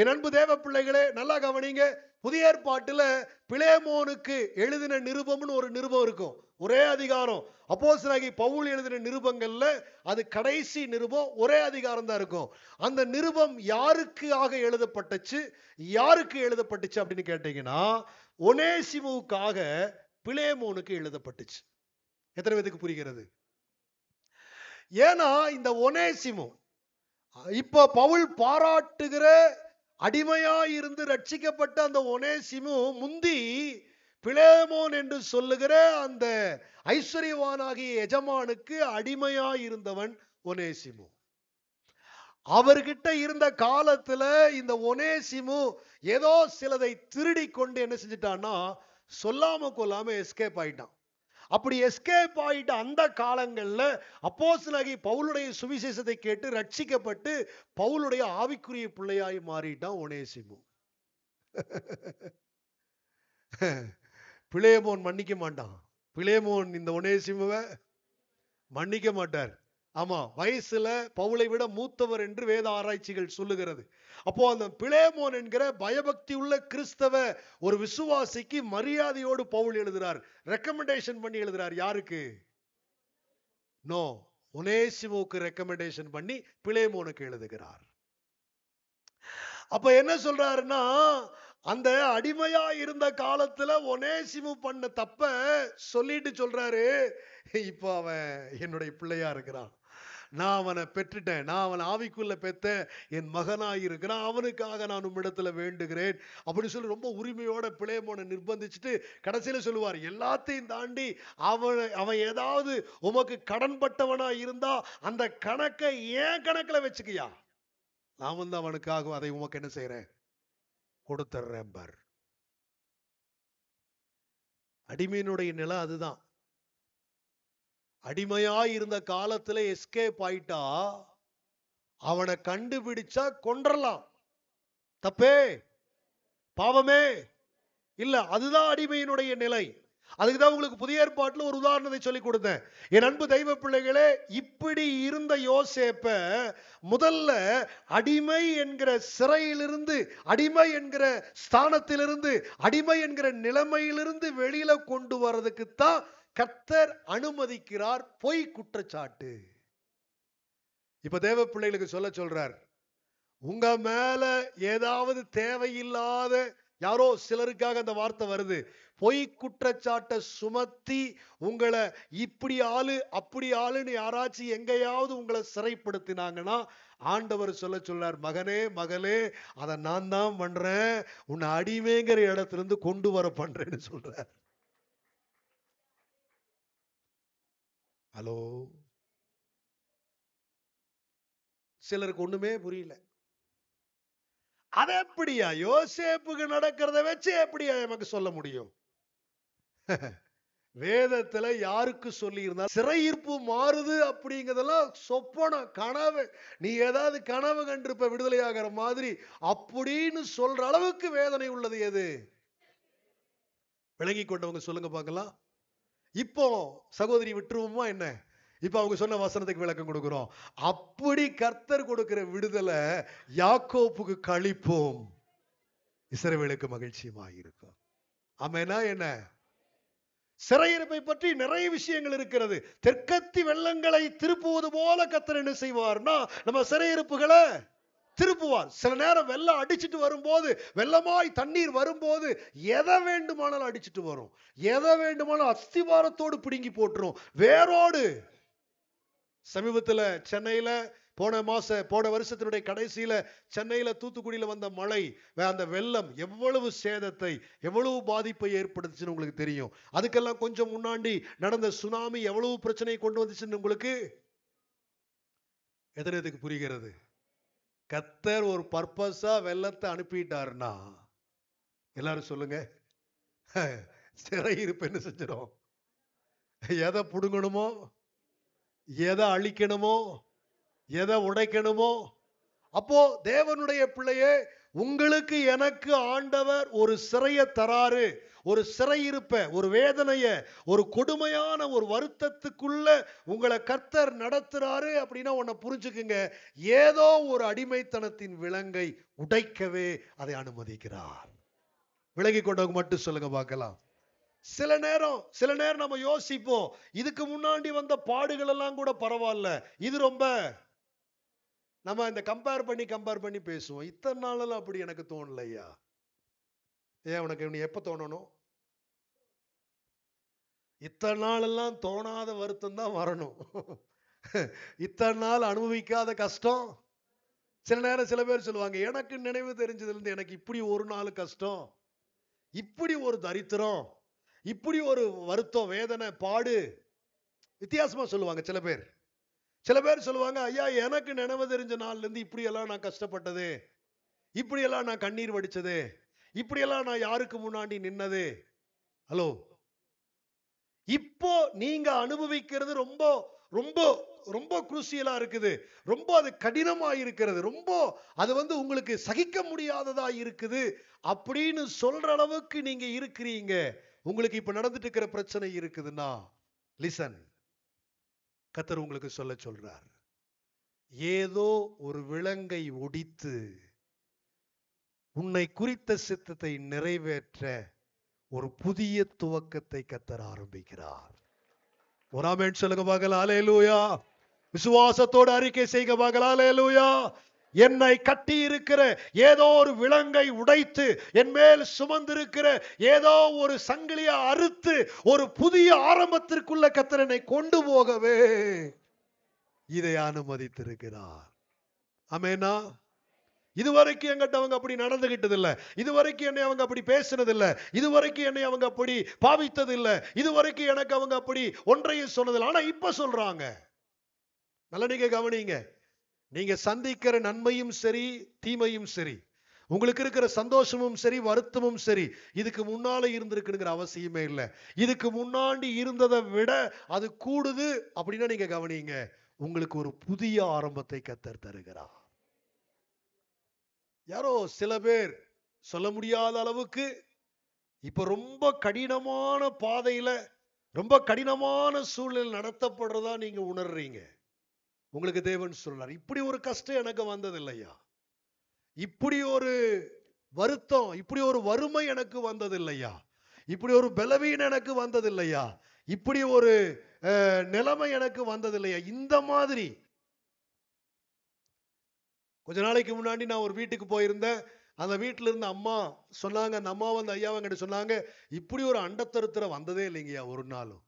என் அன்பு தேவ பிள்ளைகளே, நல்லா கவனிங்க. புதிய ஏற்பாட்டில் பிலேமோனுக்கு எழுதின நிருபம்னு ஒரு நிருபம் இருக்கும். ஒரே அதிகாரம். அப்போஸ்தலனாகிய பவுல் எழுதின நிருபங்கள்ல அது கடைசி நிருபம், ஒரே அதிகாரம் தான் இருக்கும். அந்த நிருபம் யாருக்காக எழுதப்பட்டுச்சு யாருக்கு எழுதப்பட்டுச்சு அப்படின்னு கேட்டீங்கன்னா, ஒனேசிமுவுக்காக பிலேமோனுக்கு எழுதப்பட்டுச்சு. எத்தனை பேருக்கு புரிகிறது? ஏன்னா இந்த ஒனேசிமு இப்ப பவுல் பாராட்டுகிற அடிமையாயிருந்து ரட்சிக்கப்பட்ட அந்த ஒனேசிமு முந்தி பிலேமோன் என்று சொல்லுகிற அந்த ஐஸ்வர்யவானாகிய எஜமானுக்கு அடிமையாயிருந்தவன் ஒனேசிமு. அவர்கிட்ட இருந்த காலத்துல இந்த ஒனேசிமு ஏதோ சிலதை திருடி கொண்டு என்ன செஞ்சிட்டான்னா சொல்லாம கொல்லாம எஸ்கேப் ஆயிட்டான். அப்படி எஸ்கேப் ஆயிட்ட அந்த காலங்கள்ல அப்போஸ்தலனாகிய பவுலுடைய சுவிசேஷத்தை கேட்டு ரட்சிக்கப்பட்டு பவுலுடைய ஆவிக்குரிய பிள்ளையாய் மாறிட்டான் ஒனேசிமு. பிலேமோன் மன்னிக்க மாட்டான். பிலேமோன் இந்த ஒனேசிமுவை மன்னிக்க மாட்டார். ஆமா, வயசுல பவுலை விட மூத்தவர் என்று வேத ஆராய்ச்சிகள் சொல்லுகிறது. அப்போ அந்த பிலேமோன் என்கிற பயபக்தி உள்ள கிறிஸ்தவ ஒரு விசுவாசிக்கு மரியாதையோடு பவுல் எழுதுறார், ரெக்கமெண்டேஷன் பண்ணி எழுதுறார். யாருக்கு? நோ, ஒனேசிமுக்கு ரெக்கமெண்டேஷன் பண்ணி பிலேமோனுக்கு எழுதுகிறார். அப்ப என்ன சொல்றாருன்னா, அந்த அடிமையா இருந்த காலத்துல ஒனேசிமு பண்ண தப்ப சொல்லிட்டு சொல்றாரு, இப்ப அவன் என்னுடைய பிள்ளையா இருக்கிறான், நான் அவனை பெற்றுட்டேன், நான் அவன் ஆவிக்குள்ள பெத்த என் மகனாயிருக்கிறான், அவனுக்காக நான் உம்மிடத்துல வேண்டுகிறேன் அப்படின்னு சொல்லி ரொம்ப உரிமையோட பிலேமோனை நிர்பந்திச்சுட்டு கடைசியில சொல்லுவார், எல்லாத்தையும் தாண்டி அவன் அவன் ஏதாவது உமக்கு கடன்பட்டவனா இருந்தா அந்த கணக்கை ஏன் கணக்குல வச்சுக்கியா, நான் வந்து அவனுக்காக அதை உமக்கு என்ன செய்யறேன் கொடுத்துறேன் பார். அடிமையினுடைய நிலை அதுதான். அடிமையாய் இருந்த காலத்துல எஸ்கேப் ஆயிட்டா அவனை கண்டுபிடிச்சா கொன்றலாம். தப்பே, பாவமே இல்ல. அதுதான் அடிமையினுடைய நிலை. அதுக்குதான் உங்களுக்கு புதிய ஏற்பாட்டுல ஒரு உதாரணத்தை சொல்லி கொடுத்தேன். என் அன்பு தெய்வ பிள்ளைகளே, இப்படி இருந்த யோசேப்ப முதல்ல அடிமை என்கிற சிறையிலிருந்து, அடிமை என்கிற ஸ்தானத்திலிருந்து, அடிமை என்கிற நிலைமையிலிருந்து வெளியில கொண்டு வர்றதுக்குத்தான் கர்த்தர் அனுமதிக்கிறார் பொய் குற்றச்சாட்டு. இப்ப தேவ பிள்ளைகளுக்கு சொல்ல சொல்றார், உங்க மேல ஏதாவது தேவையில்லாத யாரோ சிலருக்காக அந்த வார்த்தை வருது, பொய் குற்றச்சாட்டை சுமத்தி உங்களை இப்படி ஆளு அப்படி ஆளுன்னு யாராச்சும் எங்கேயாவது உங்களை சிறைப்படுத்தினாங்கன்னா ஆண்டவர் சொல்ல சொல்றார், மகனே மகளே, அதை நான் தான் பண்றேன், உன்னை அடிமைங்கிற இடத்துல இருந்து கொண்டு வர பண்றேன்னு சொல்றார். ஹலோ, சிலருக்கு ஒண்ணுமே புரியல. அது எப்படியா யோசேப்புக்கு நடக்கிறத வச்சு எப்படியா நமக்கு சொல்ல முடியும்? வேதத்துல யாருக்கு சொல்லி இருந்தா சிறையிருப்பு மாறுது அப்படிங்கிறதெல்லாம் சொப்பனம், கனவு. நீ ஏதாவது கனவு கண்டிருப்ப விடுதலையாகிற மாதிரி அப்படின்னு சொல்ற அளவுக்கு வேதனை உள்ளது எது? விளங்கி கொண்டவங்க சொல்லுங்க பார்க்கலாம். இப்போ சகோதரி விட்டுருவோமா என்ன? இப்ப அவங்க சொன்ன வசனத்துக்கு விளக்கம் கொடுக்கிறோம். அப்படி கர்த்தர் கொடுக்கிற விடுதலை யாக்கோப்புக்கு களிப்போம், இஸ்ரவேலுக்கு மகிழ்ச்சியுமாக இருக்கும். ஆமேனா? என்ன சிறையிருப்பை பற்றி நிறைய விஷயங்கள் இருக்கிறது. தெற்கத்தி வெள்ளங்களை திருப்புவது போல கர்த்தர் என்ன செய்வார்னா நம்ம சிறையிருப்புகளை திருப்புவார். சில நேரம் வெள்ளம் அடிச்சுட்டு வரும்போது, வெள்ளமாய் தண்ணீர் வரும்போது எதை வேண்டுமானாலும் அடிச்சுட்டு வரும், எதை வேண்டுமானாலும் அஸ்திவாரத்தோடு பிடுங்கி போட்டுரும், வேரோடு. சமீபத்தில் சென்னையில் போன மாச போன வருஷத்தினுடைய கடைசியில சென்னையில தூத்துக்குடியில வந்த மழை, அந்த வெள்ளம் எவ்வளவு சேதத்தை எவ்வளவு பாதிப்பை ஏற்படுத்துச்சுன்னு உங்களுக்கு தெரியும். அதுக்கெல்லாம் கொஞ்சம் முன்னாடி நடந்த சுனாமி எவ்வளவு பிரச்சனையை கொண்டு வந்துச்சுன்னு உங்களுக்கு எதனத்துக்கு புரிகிறது? கர்த்தர் ஒரு பர்பஸா வெள்ளத்தை அனுப்பிட்டாருன்னா எல்லாரும் சொல்லுங்க, சிறையிருப்பு என்ன செஞ்சிடும்? எதை புடுங்கணுமோ, எதை அழிக்கணுமோ, எதை உடைக்கணுமோ. அப்போ தேவனுடைய பிள்ளையே, உங்களுக்கு எனக்கு ஆண்டவர் ஒரு சிறையை தராரு, ஒரு சிறையிருப்பை, ஒரு வேதனையை, ஒரு கொடுமையான ஒரு வருத்தத்துக்குள்ள உங்களை கர்த்தர் நடத்துறாரு அப்படின்னா உன்னை புரிஞ்சுக்குங்க, ஏதோ ஒரு அடிமைத்தனத்தின் விலங்கை உடைக்கவே அதை அனுமதிக்கிறார். விலகி கொண்டவங்க மட்டும் சொல்லுங்க பார்க்கலாம். சில நேரம் சில நேரம் நம்ம யோசிப்போம், இதுக்கு முன்னாடி வந்த பாடுகள் எல்லாம் கூட பரவாயில்ல, இது ரொம்ப நம்ம இந்த கம்பேர் பண்ணி கம்பேர் பண்ணி பேசுவோம். இத்தனை நாளெல்லாம் அப்படி எனக்கு தோணலையா. ஏன் உனக்கு நீ எப்ப தோணணும்? இத்தனை நாளெல்லாம் தோணாத வருத்தம் தான் வரணும். இத்தனை நாள் அனுபவிக்காத கஷ்டம். சில நேரம் சில பேர் சொல்லுவாங்க, எனக்கு நினைவு தெரிஞ்சதுல இருந்து எனக்கு இப்படி ஒரு நாள் கஷ்டம், இப்படி ஒரு தரித்திரம், இப்படி ஒரு வருத்தம், வேதனை, பாடு, வித்தியாசமா சொல்லுவாங்க. சில பேர் சில பேர் சொல்லுவாங்க, ஐயா எனக்கு நினைவு தெரிஞ்ச நாள்ல இருந்து இப்படி எல்லாம் நான் கஷ்டப்பட்டது, இப்படி எல்லாம் நான் கண்ணீர் வடிச்சது, இப்படியெல்லாம் நான் யாருக்கு முன்னாடி நின்னது. ஹலோ, இப்போ நீங்க அனுபவிக்கிறது ரொம்ப ரொம்ப ரொம்ப குரூசியலா இருக்குது, ரொம்ப அது கடினமா இருக்கிறது, ரொம்ப அது வந்து உங்களுக்கு சகிக்க முடியாததா இருக்குது அப்படின்னு சொல்ற அளவுக்கு நீங்க இருக்கிறீங்க. உங்களுக்கு இப்ப நடந்துட்டு இருக்கிற பிரச்சனை இருக்குதுன்னா லிசன், கர்த்தர் உங்களுக்கு சொல்ல சொல்றார், ஏதோ ஒரு விலங்கை ஒடித்து உன்னை குறித்த சித்தத்தை நிறைவேற்ற ஒரு புதிய துவக்கத்தை கர்த்தர் ஆரம்பிக்கிறார். ஒரு ஆமென் சொல்லுங்க பார்க்கலாம். அல்லேலூயா. விசுவாசத்தோடு அறிக்கை செய்க பார்க்கலாம். அல்லேலூயா. என்னை கட்டி இருக்கிற ஏதோ ஒரு விலங்கை உடைத்து, என் மேல் சுமந்திருக்கிற ஏதோ ஒரு சங்கிலியை அறுத்து ஒரு புதிய ஆரம்பத்திற்குள்ள கர்த்தரனை கொண்டு போகவே இதை அனுமதித்திருக்கிறார். ஆமெனா. இதுவரைக்கும் என்கிட்ட அவங்க அப்படி நடந்துகிட்டது இல்லை, இதுவரைக்கும் என்னை அவங்க அப்படி பேசினது இல்லை, இதுவரைக்கும் என்னை அவங்க அப்படி பாவித்தது இல்லை, இதுவரைக்கும் எனக்கு அவங்க அப்படி ஒன்றையும் சொன்னதில்லை, ஆனா இப்ப சொல்றாங்க. நல்லா நீங்க கவனிங்க, நீங்க சந்திக்கிற நன்மையும் சரி தீமையும் சரி, உங்களுக்கு இருக்கிற சந்தோஷமும் சரி வருத்தமும் சரி, இதுக்கு முன்னால இருந்திருக்குங்கிற அவசியமே இல்லை. இதுக்கு முன்னாடி இருந்ததை விட அது கூடுது அப்படின்னா நீங்க கவனிங்க, உங்களுக்கு ஒரு புதிய ஆரம்பத்தை கர்த்தர் தருகிறார். யாரோ சில பேர் சொல்ல முடியாத அளவுக்கு இப்ப ரொம்ப கடினமான பாதையில, ரொம்ப கடினமான சூழ்நிலை நடத்தப்படுறதா நீங்க உணர்றீங்க. உங்களுக்கு தேவன் சொல்றார், இப்படி ஒரு கஷ்டம் எனக்கு வந்தது இல்லையா, இப்படி ஒரு வருத்தம், இப்படி ஒரு வறுமை எனக்கு வந்தது இல்லையா, இப்படி ஒரு பலவீனம் எனக்கு வந்தது இல்லையா, இப்படி ஒரு நிலைமை எனக்கு வந்தது இல்லையா. இந்த மாதிரி கொஞ்ச நாளைக்கு முன்னாடி நான் ஒரு வீட்டுக்கு போயிருந்தேன். அந்த வீட்டில் இருந்த அம்மா சொன்னாங்க, அந்த அம்மா வந்து ஐயாவை கிட்ட சொன்னாங்க, இப்படி ஒரு அண்டத்தருத்திரம் வந்ததே இல்லைங்கய்யா ஒரு நாளும்.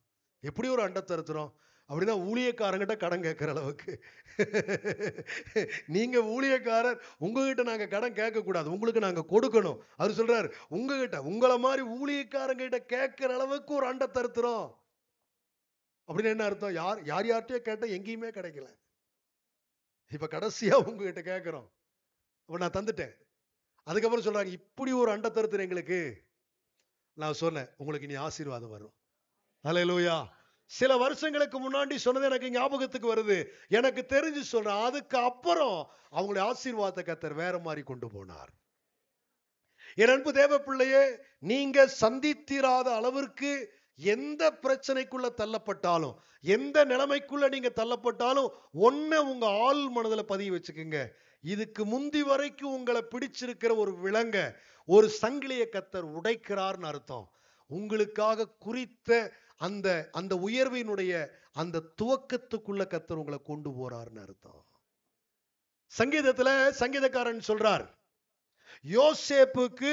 எப்படி ஒரு அண்டத்தருத்திரம் அப்படின்னா, ஊழியக்காரங்கிட்ட கடன் கேட்குற அளவுக்கு. நீங்க ஊழியக்காரர், உங்ககிட்ட நாங்கள் கடன் கேட்கக்கூடாது, உங்களுக்கு நாங்கள் கொடுக்கணும். அவர் சொல்றாரு, உங்ககிட்ட உங்களை மாதிரி ஊழியக்காரங்கிட்ட கேட்குற அளவுக்கு ஒரு அண்டத்தருத்திரம் அப்படின்னு என்ன அர்த்தம்? யார் யார் யார்கிட்டயோ கேட்டால் எங்கேயுமே கிடைக்கல. இப்ப கடைசியா உங்ககிட்ட கேட்கிறோம், அப்ப நான் தந்துட்டேன். அதுக்கப்புறம் சொல்றாங்க, இப்படி ஒரு அண்ட தருத்துறேன் எங்களுக்கு. நான் சொன்னேன், உங்களுக்கு இனி ஆசீர்வாதம் வரும். அல்லேலூயா. சில வருஷங்களுக்கு முன்னாடி சொன்னது எனக்கு ஞாபகத்துக்கு வருது, எனக்கு தெரிஞ்சு சொல்றேன். அதுக்கு அப்புறம் அவங்களுடைய ஆசீர்வாதத்தை கர்த்தர் வேற மாதிரி கொண்டு போனார். என் அன்பு தேவ பிள்ளையே, நீங்க சந்தித்திராத அளவிற்கு எந்த பிரச்சனைக்குள்ள தள்ளப்பட்டாலும், எந்த நிலைமைக்குள்ள நீங்க தள்ளப்பட்டாலும், ஒன்ன உங்க ஆள் மனதில் பதிய வச்சுக்குங்க, இதுக்கு முந்தி வரைக்கும் உங்களை பிடிச்சிருக்கிற ஒரு விலங்க, ஒரு சங்கிலிய கர்த்தர் உடைக்கிறார்னு அர்த்தம். உங்களுக்காக குறித்த அந்த அந்த உயர்வினுடைய அந்த துவக்கத்துக்குள்ள கர்த்தர் உங்களை கொண்டு போறார்னு அர்த்தம். சங்கீதத்துல சங்கீதக்காரன் சொல்றார், யோசேப்புக்கு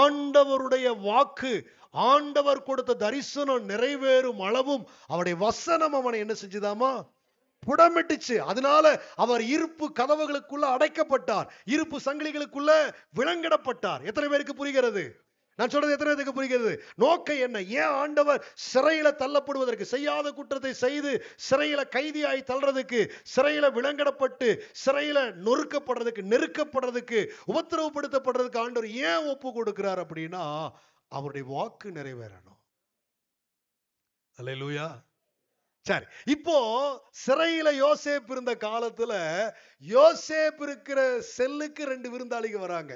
ஆண்டவருடைய வாக்கு, ஆண்டவர் கொடுத்த தரிசனம் நிறைவேறும் அளவும் அவருடைய வசனம் அவனை என்ன செஞ்சுதாமா, புடமிட்டுச்சு. அதனால அவர் இருப்பு கதவுகளுக்குள்ள அடைக்கப்பட்டார், இருப்பு சங்கிலிகளுக்குள்ள விலங்கிடப்பட்டார். எத்தனை பேருக்கு புரிகிறது நான் சொல்றது? எத்தனை பேருக்கு புரிகிறது? நோக்க என்ன? ஏன் ஆண்டவர் சிறையில தள்ளப்படுவதற்கு, செய்யாத குற்றத்தை செய்து சிறையில கைதியாய் தள்ளுறதுக்கு, சிறையில விலங்கிடப்பட்டு சிறையில நொறுக்கப்படுறதுக்கு, நெருக்கப்படுறதுக்கு, உபத்திரவப்படுத்தப்படுறதுக்கு ஆண்டவர் ஏன் ஒப்பு கொடுக்கிறார் அப்படின்னா, அவருடைய வாக்கு நிறைவேறணும். அல்லேலூயா. சரி, இப்போ சிறையில யோசேப் இருந்த காலத்துல யோசேப் இருக்கிற செல்லுக்கு ரெண்டு விருந்தாளிகள் வராங்க,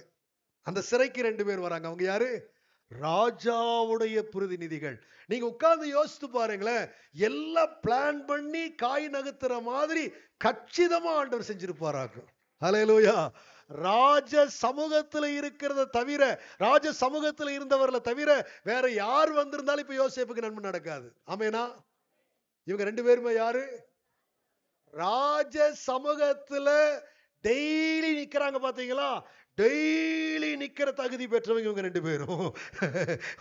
அந்த சிறைக்கு ரெண்டு பேர் வராங்க. அவங்க யாரு? ராஜாவுடைய பிரதிநிதிகள். நீங்க உட்கார்ந்து யோசித்து பாருங்களேன், எல்லாம் பிளான் பண்ணி காய் நகர்த்துற மாதிரி கச்சிதமா ஆண்டவர் செஞ்சிருப்பாராங்க. ஹல்லேலூயா. ராஜ சமூகத்துல இருக்கிறத தவிர, ராஜ சமூகத்துல இருந்தவர்களை தவிர வேற யார் வந்திருந்தாலும் இப்ப யோசேப்புக்கு நன்மை நடக்காது. ஆமேனா? இவங்க ரெண்டு பேருமே யாரு? ராஜ சமூகத்துல டெய்லி நிக்கிறாங்க பாத்தீங்களா, டெய்லி நிக்கிற தகுதி பெற்றவங்க இவங்க ரெண்டு பேரும்.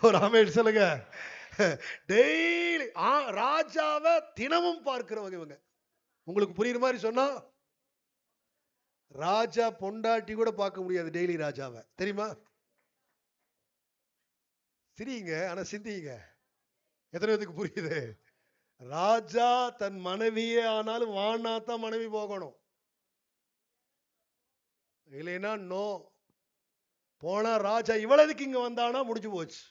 ஒரு ஆமேன் சொல்லுங்க. டெய்லி ராஜாவை தினமும் பார்க்கிறவங்க இவங்க. உங்களுக்கு புரியுற மாதிரி சொன்னா, ராஜா பொண்டாட்டி கூட பார்க்க முடியாது டெய்லி ராஜாவை, தெரியுமா? சிரிங்க, ஆனா சிந்திங்க. எத்தனை பேருக்கு புரியுது? ராஜா தன் மனைவியே ஆனாலும் வானா தான் மனைவி போகணும், இல்லைன்னா நோ. போனா ராஜா இவ்வளவுக்கு இங்க வந்தானா முடிஞ்சு போச்சு,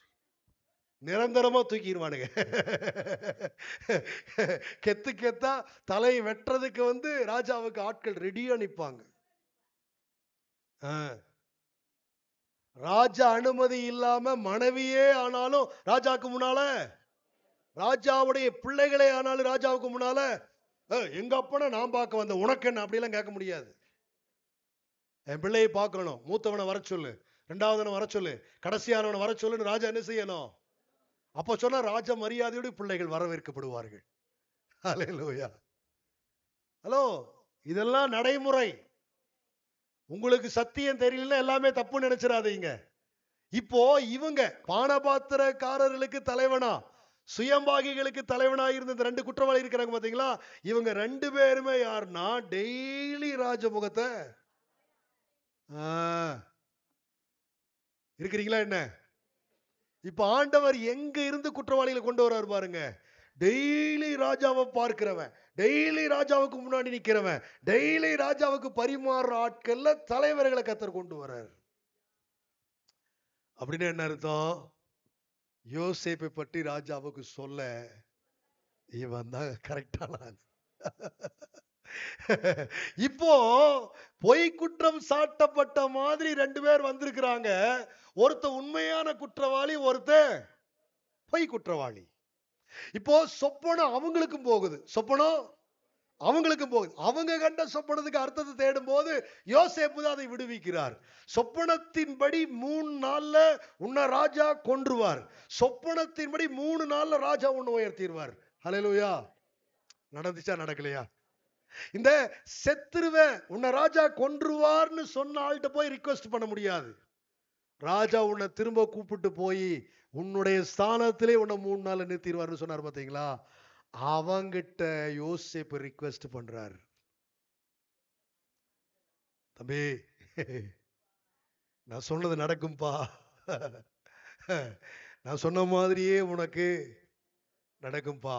நிரந்தரமா தூக்கிடுவானுங்க. கெத்து கெத்தா தலையை வெட்டுறதுக்கு வந்து ராஜாவுக்கு ஆட்கள் ரெடியா நிப்பாங்க. ராஜா அனுமதி இல்லாம மனைவியே ஆனாலும் ராஜாவுக்கு முன்னால, ராஜாவுடைய பிள்ளைகளே ஆனாலும் ராஜாவுக்கு முன்னால எங்க அப்பனா நான் பார்க்க வந்த, உனக்கு என்ன அப்படி எல்லாம் கேட்க முடியாது. என் பிள்ளையை பார்க்கணும், மூத்தவனை வர சொல்லு, ரெண்டாவதனை வர சொல்லு, கடைசியானவனை வர சொல்லுன்னு ராஜா என்ன செய்யணும்? அப்போ சொன்னா ராஜ மரியாதையோடு பிள்ளைகள் வரவேற்கப்படுவார்கள். ஹல்லேலூயா. ஹலோ, இதெல்லாம் நடைமுறை. உங்களுக்கு சத்தியம் தெரியலன்னா எல்லாமே தப்புன்னு நினைச்சிடாதீங்க. இப்போ இவங்க பானபாத்திரக்காரர்களுக்கு தலைவனா, சுயம்பாகிகளுக்கு தலைவனா இருந்த ரெண்டு குற்றவாளி இருக்கிறாங்க பாத்தீங்களா, இவங்க ரெண்டு பேருமே யாருன்னா டெய்லி ராஜமுகத்தை. இருக்கிறீங்களா என்ன? இப்ப ஆண்டவர் எங்க இருந்து குற்றவாளிகளை கொண்டு வர்றாரு பாருங்க. டெய்லி ராஜாவை பார்க்கிறவன், டெய்லி ராஜாவுக்கு முன்னாடி நிக்கிறவன், டெய்லி ராஜாவுக்கு பரிமாறுற ஆட்கள்ல தலைவர்களை கர்த்தர் கொண்டு வர்றாரு. அப்படின்னு என்ன அர்த்தம்? யோசேப்பை பற்றி ராஜாவுக்கு சொல்ல இவன் தான் கரெக்டான. இப்போ பொய் குற்றம் சாட்டப்பட்ட மாதிரி ரெண்டு பேர் வந்திருக்கிறாங்க. ஒருத்த உண்மையான குற்றவாளி, ஒருத்த பொய் குற்றவாளி. இப்போ சொப்பனம் அவங்களுக்கும் போகுது, சொப்பனம் அவங்களுக்கும் போகுது. அவங்க கண்ட சொப்பனத்துக்கு அர்த்தத்தை தேடும் போது யோசேப்பு தான் அதை விடுவிக்கிறார். சொப்பனத்தின்படி மூணு நாள்ல உன்னை ராஜா கொன்றுவார், சொப்பனத்தின்படி மூணு நாள்ல ராஜா உன்னை உயர்த்திடுவார். ஹல்லேலூயா. நடந்துச்சா? நடக்கலையா? இந்த செத்துருவே உன்னை ராஜா கொன்றுவார்னு சொன்ன ஆள்கிட்ட போய் ரிக்வெஸ்ட் பண்ண முடியாது. ராஜா உன்னை திரும்ப கூப்பிட்டு போய் உன்னுடைய ஸ்தானத்திலே உன்னை மூணு நாள் நிறுத்திடுவார்னு சொன்னார் பாத்தீங்களா, அவங்கிட்ட யோசேப்பு ரிக்வெஸ்ட் பண்றாரு. தம்பி, நான் சொன்னது நடக்கும்பா, நான் சொன்ன மாதிரியே உனக்கு நடக்கும்பா.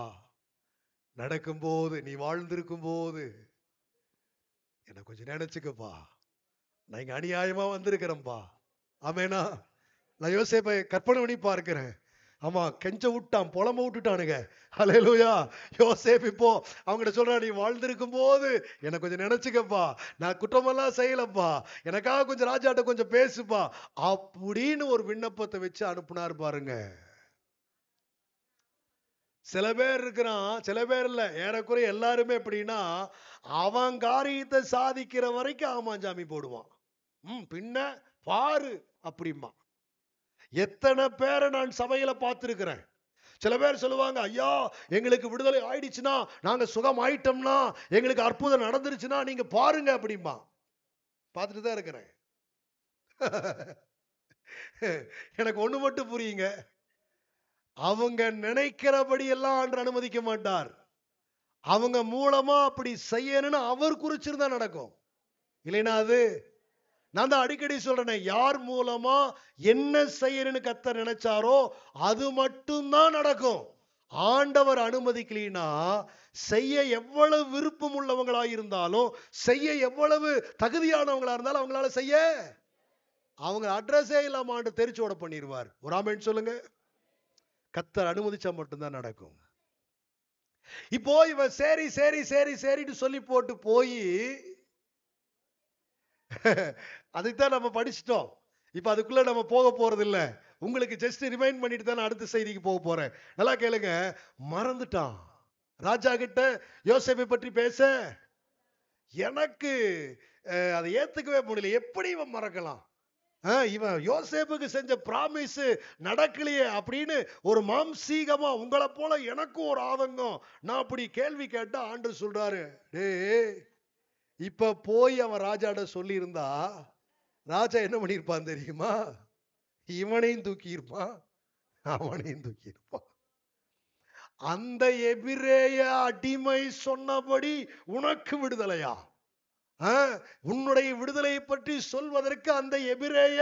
நடக்கும்போது, நீ வாழ்ந்திருக்கும் போது என்னை கொஞ்சம் நினைச்சுக்கப்பா, நான் இங்க அநியாயமா வந்திருக்கிறேன்ப்பா. ஆமேனா? நான் யோசேப்பை கற்பனை பண்ணி பார்க்கிறேன். ஆமா, கெஞ்ச விட்டான், புலம்ப விட்டுட்டானுங்க. ஹல்லேலூயா. யோசேப் இப்போ அவங்ககிட்ட சொல்றா, நீ வாழ்ந்திருக்கும் போது என்னை கொஞ்சம் நினைச்சுக்கப்பா, நான் குற்றமெல்லாம் செய்யலப்பா, எனக்காக கொஞ்சம் ராஜாட்ட கொஞ்சம் பேசுப்பா அப்படின்னு ஒரு விண்ணப்பத்தை வச்சு அனுப்புனார் பாருங்க. சில பேர் இருக்கிறான், சில பேர் இல்லை, ஏறக்குறைய எல்லாருமே எப்படின்னா அவன் காரியத்தை சாதிக்கிற வரைக்கும் ஆமாஞ்சாமி போடுவான். ம் பின்ன பாரு அப்படிமா. எத்தனை பேரை நான் சபையில பார்த்துருக்கிறேன். சில பேர் சொல்லுவாங்க, ஐயா எங்களுக்கு விடுதலை ஆயிடுச்சுன்னா, நாங்கள் சுகம் ஆயிட்டோம்னா, எங்களுக்கு அற்புதம் நடந்துருச்சுன்னா நீங்க பாருங்க அப்படிமா. பார்த்துட்டு தான் இருக்கிறேன். எனக்கு ஒன்று மட்டும் புரியுங்க, அவங்க நினைக்கிறபடி எல்லாம் ஆண்டவர் அனுமதிக்க மாட்டார். அவங்க மூலமா அப்படி செய்யணும்னு அவர் குறிச்சிருந்தா நடக்கும், இல்லைன்னா அது. நான் தான் அடிக்கடி சொல்றேன், யார் மூலமா என்ன செய்யணும்னு கர்த்தர் நினைச்சாரோ அது மட்டும்தான் நடக்கும். ஆண்டவர் அனுமதிக்கலினா செய்ய எவ்வளவு விருப்பம் உள்ளவங்களாக இருந்தாலும், செய்ய எவ்வளவு தகுதியானவங்களா இருந்தாலும் அவங்களால செய்ய, அவங்க அட்ரஸே இல்லாம ஆண்டு தெரிச்சோட பண்ணிடுவார். ஒரு ஆமேன் சொல்லுங்க. கர்த்தர் அனுமதிச்சா மட்டும்தான் நடக்கும். இப்போ இவன் சரி சரி சரி சரின்னு சொல்லி போட்டு போய், அதுக்குதான் நம்ம படிச்சிட்டோம், இப்ப அதுக்குள்ள நம்ம போக போறது இல்லை. உங்களுக்கு ஜஸ்ட் ரிமைண்ட் பண்ணிட்டு தான் அடுத்த செய்திக்கு போக போறேன். நல்லா கேளுங்க. மறந்துட்டான் ராஜா கிட்ட யோசேப்பை பற்றி பேச. எனக்கு அதை ஏத்துக்கவே முடியல. எப்படி இவன் மறக்கலாம்? இவன் யோசேப்புக்கு செஞ்ச பிராமிஸ் நடக்கலையே அப்படின்னு ஒரு மாம்சீகமா உங்களை போல எனக்கும் ஒரு ஆதங்கம். நான் அப்படி கேள்வி கேட்டா ஆண்டவர் சொல்றாரு, டே இப்ப போய் அவன் ராஜாட சொல்லி இருந்தா ராஜா என்ன பண்ணியிருப்பான் தெரியுமா? இவனையும் தூக்கியிருப்பான் அவனையும் தூக்கியிருப்பான். அந்த எபிரேய அடிமை சொன்னபடி உனக்கு விடுதலையா? உன்னுடைய விடுதலையை பற்றி சொல்வதற்கு அந்த எபிரேய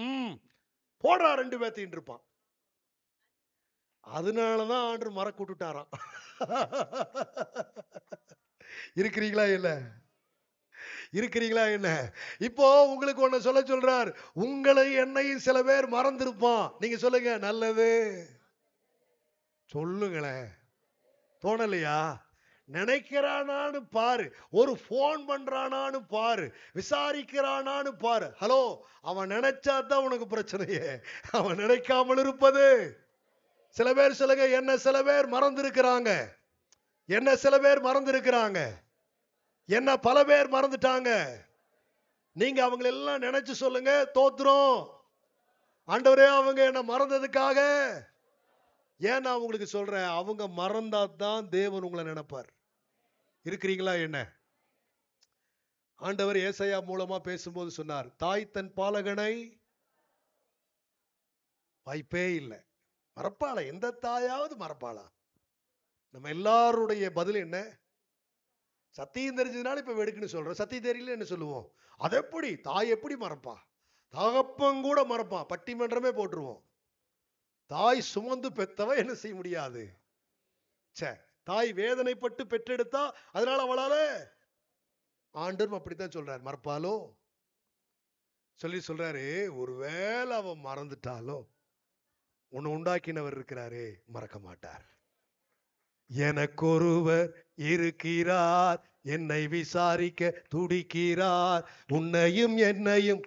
உம் போடுறா ரெண்டு பேர்த்தின் இருப்பான். அதனாலதான் ஆண்டு மர கூட்டுட்டாராம். இருக்கிறீங்களா இல்ல? இருக்கிறீங்களா என்ன? இப்போ உங்களுக்கு ஒண்ணு சொல்ல சொல்றார். உங்களை என்னையும் சில பேர் மறந்திருப்பான். நீங்க சொல்லுங்க, நல்லது சொல்லுங்களேன். தோணலையா? நினைக்கிறானான்னு பாரு, ஒரு போன் பண்றானான்னு பாரு, விசாரிக்கிறானான்னு பாரு. ஹலோ, அவன் நினைச்சாதான் உனக்கு பிரச்சனையே. அவன் நினைக்காமல் இருப்பது. சில பேர் சொல்லுங்க, என்ன சில பேர் மறந்துருக்கிறாங்க, என்ன சில பேர் மறந்துருக்கிறாங்க, என்ன பல பேர் மறந்துட்டாங்க. நீங்க அவங்களெல்லாம் நினைச்சு சொல்லுங்க, தோத்துறோம் ஆண்டவரே அவங்க என்ன மறந்ததுக்காக. ஏன் நான் உங்களுக்கு சொல்றேன், அவங்க மறந்தாதான் தேவன் உங்களை நினைப்பார். இருக்கிறீங்களா என்ன? ஆண்டவர் ஏசாயா மூலமா பேசும்போது சொன்னார், தாய் தன் பாலகனை வாய்ப்பே இல்லை மறப்பாளா? எந்த தாயாவது மறப்பாளா? நம்ம எல்லாருடைய பதில் என்ன? சத்தியம் தெரிஞ்சதுனால இப்ப வெடுக்குன்னு சொல்றோம். சத்தியம் தெரியல என்ன சொல்லுவோம்? அது எப்படி தாய் எப்படி மறப்பா? தகப்பன் கூட மறப்பான், பட்டிமன்றமே போட்டுருவோம். தாய் சுமந்து பெற்றவ என்ன செய்ய முடியாது. சே, தாய் வேதனைப்பட்டு பெற்றெடுத்தா அதனால அவளால ஆண்டரும் அப்படித்தான் சொல்றாரு. மறப்பாலோ சொல்லி சொல்றாரு, ஒருவேளை அவன் மறந்துட்டாலோ உன்னை உண்டாக்கினவர் இருக்கிறாரே மறக்க மாட்டார். எனக்கொருவர் இருக்கிறார், என்னை விசாரிக்க துடிக்கிறார், உன்னையும் என்னையும்.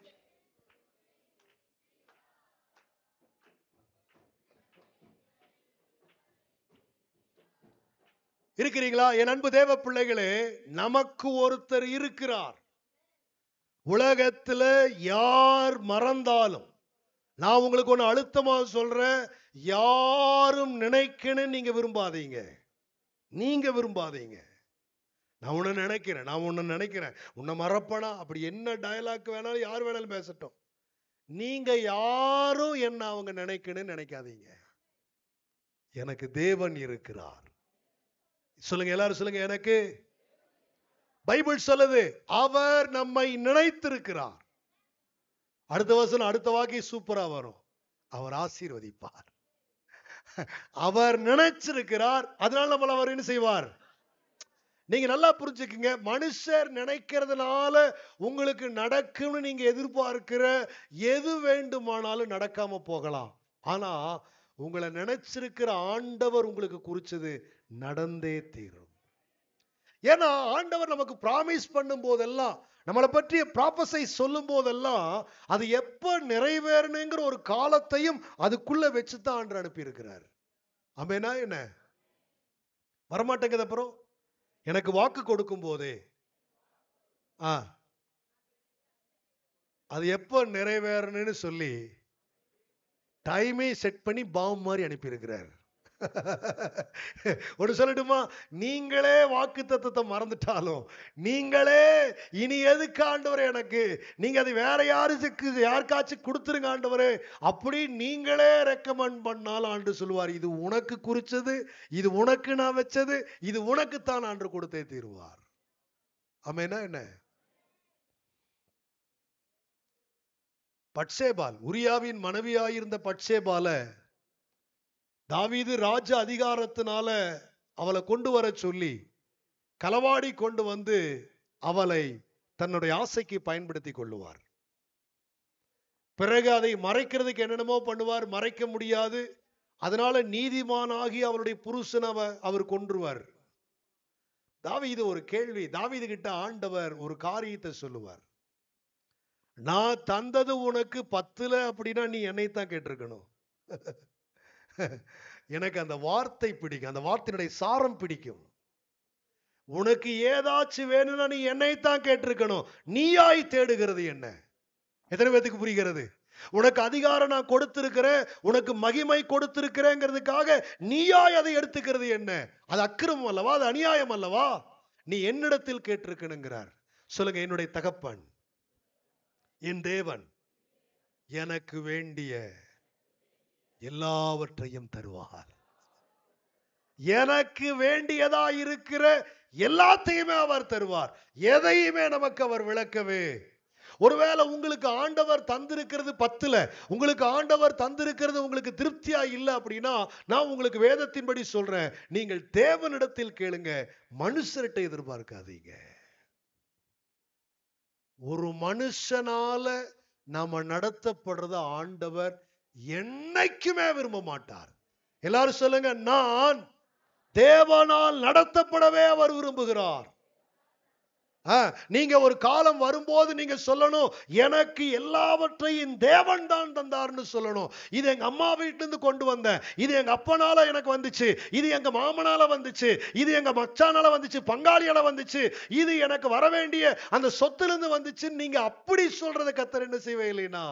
இருக்கிறீங்களா என் அன்பு தேவ பிள்ளைகளே? நமக்கு ஒருத்தர் இருக்கிறார். உலகத்துல யார் மறந்தாலும், நான் உங்களுக்கு ஒண்ணு அழுத்தமா சொல்றேன், யாரும் நினைக்கணும் நீங்க விரும்பாதீங்க. நீங்க விரும்பாதீங்க. நான் உன்னை நினைக்கிறேன், நான் உன்னை நினைக்கிறேன், உன்னை மறப்பனா, அப்படி என்ன டயலாக் வேணாலும் யார் வேணாலும் பேசட்டும். நீங்க யாரும் என்ன அவங்க நினைக்கணும்னு நினைக்காதீங்க. எனக்கு தேவன் இருக்கிறார். சொல்லுங்க, எல்லாரும் சொல்லுங்க. எனக்கு பைபிள் சொல்லுது அவர் நம்மை நினைத்திருக்கிறார். அடுத்த வசனம், அடுத்த வாக்கி சூப்பரா வரும். அவர் ஆசீர்வதிப்பார். அவர் நினைச்சிருக்கிறார், அதனால நம்மள அவர் என்ன செய்வார்? நீங்க நல்லா புரிஞ்சுக்குங்க. மனுஷர் நினைக்கிறதுனால உங்களுக்கு நடக்கும்னு நீங்க எதிர்பார்க்கிற எது வேண்டுமானாலும் நடக்காம போகலாம். ஆனா உங்களை நினைச்சிருக்கிற ஆண்டவர் உங்களுக்கு குறிச்சது நடந்தே தீரும். ஏன்னா ஆண்டவர் நமக்கு பிராமிஸ் பண்ணும் போதெல்லாம், நம்மளை பற்றிய ப்ராபஸை சொல்லும் போதெல்லாம், அது எப்ப நிறைவேறணுங்கிற ஒரு காலத்தையும் அதுக்குள்ள வச்சுதான் ஆண்டவர் அனுப்பி இருக்கிறார். ஆமேனா? என்ன வரமாட்டேங்குது? அப்புறம் எனக்கு வாக்கு கொடுக்கும் போதே ஆ அது எப்ப நிறைவேறணும்னு சொல்லி டைமே செட் பண்ணி பாம் மாதிரி அனுப்பி இருக்கிறார். ஒரு சொல்லட்டுமா? நீங்களே வாக்குத்தத்தத்தை மறந்துட்டாலும், நீங்களே இனி எதுக்கு ஆண்டவரே எனக்கு, நீங்க அது வேற யாருக்கு யாருக்காச்சும் கொடுத்துருங்க ஆண்டவரே அப்படி நீங்களே ரெக்கமெண்ட் பண்ணாலும் ஆண்டு சொல்லுவார், இது உனக்கு குறிச்சது, இது உனக்கு நான் வச்சது, இது உனக்குத்தான் ஆண்டு கொடுத்தே தீர்வார். ஆமேனா? என்ன பட்சேபால், உரியாவின் மனைவியாயிருந்த பட்சேபால தாவீது ராஜ அதிகாரத்தினால அவளை கொண்டு வர சொல்லி களவாடி கொண்டு வந்து அவளை தன்னுடைய ஆசைக்கு பயன்படுத்தி கொள்ளுவார். பிறகு அதை மறைக்கிறதுக்கு என்னென்னமோ பண்ணுவார். மறைக்க முடியாது. அதனால நீதிமானாகி அவளுடைய புருஷனை அவர் கொன்றுவார். தாவீது ஒரு கேள்வி. தாவீது கிட்ட ஆண்டவர் ஒரு காரியத்தை சொல்லுவார். நான் தந்தது உனக்கு பத்துல அப்படின்னா நீ என்னைத்தான் கேட்டிருக்கணும். எனக்கு அந்த வார்த்தை பிடிக்கும், அந்த வார்த்தையினுடைய சாரம் பிடிக்கும். உனக்கு ஏதாச்சும் வேணும்னா நீ என்னைத்தான் கேட்டிருக்கணும், நீயாய் தேடுகிறது என்ன. எத்தனை பேத்துக்கு புரிகிறது? உனக்கு அதிகாரம் நான் கொடுத்திருக்கிறேன், உனக்கு மகிமை கொடுத்திருக்கிறேங்கிறதுக்காக நீயாய் அதை எடுத்துக்கிறது என்ன? அது அக்கிரமம் அல்லவா, அது அநியாயம் அல்லவா? நீ என்னிடத்தில் கேட்டிருக்கணுங்கிறார். சொல்லுங்க, என்னுடைய தகப்பன், என் தேவன் எனக்கு வேண்டிய எல்லாவற்றையும் தருவார். எனக்கு வேண்டியதா இருக்கிற எல்லாத்தையுமே அவர் தருவார். எதையுமே நமக்கு அவர் விளக்கவே. ஒருவேளை உங்களுக்கு ஆண்டவர் தந்திருக்கிறது பத்துல, உங்களுக்கு ஆண்டவர் தந்திருக்கிறது உங்களுக்கு திருப்தியா இல்லை அப்படின்னா, நான் உங்களுக்கு வேதத்தின்படி சொல்றேன், நீங்கள் தேவனிடத்தில் கேளுங்க, மனுஷர்கிட்ட எதிர்பார்க்காதீங்க. ஒரு மனுஷனால நாம நடத்தப்படுறத ஆண்டவர் என்னைக்குமே விரும்ப மாட்டார். எல்லாரும் சொல்லுங்க, நான் தேவனால் நடத்தப்படவே அவர் விரும்புகிறார். நீங்க ஒரு காலம் வரும்போது நீங்க சொல்லணும், எனக்கு எல்லாவற்றையும் தேவன் தான் தந்தார்னு சொல்லணும். இது எங்க அம்மா வீட்டிலிருந்து கொண்டு வந்தேன், இது எங்க அப்பனால எனக்கு வந்துச்சு, இது எங்க மாமனால வந்துச்சு, இது எங்க மச்சானால வந்துச்சு, பங்காளியால வந்துச்சு, இது எனக்கு வர வேண்டிய அந்த சொத்திலிருந்து வந்துச்சு. நீங்க அப்படி சொல்றத கர்த்தர் என்ன செய்வே இல்லைன்னா,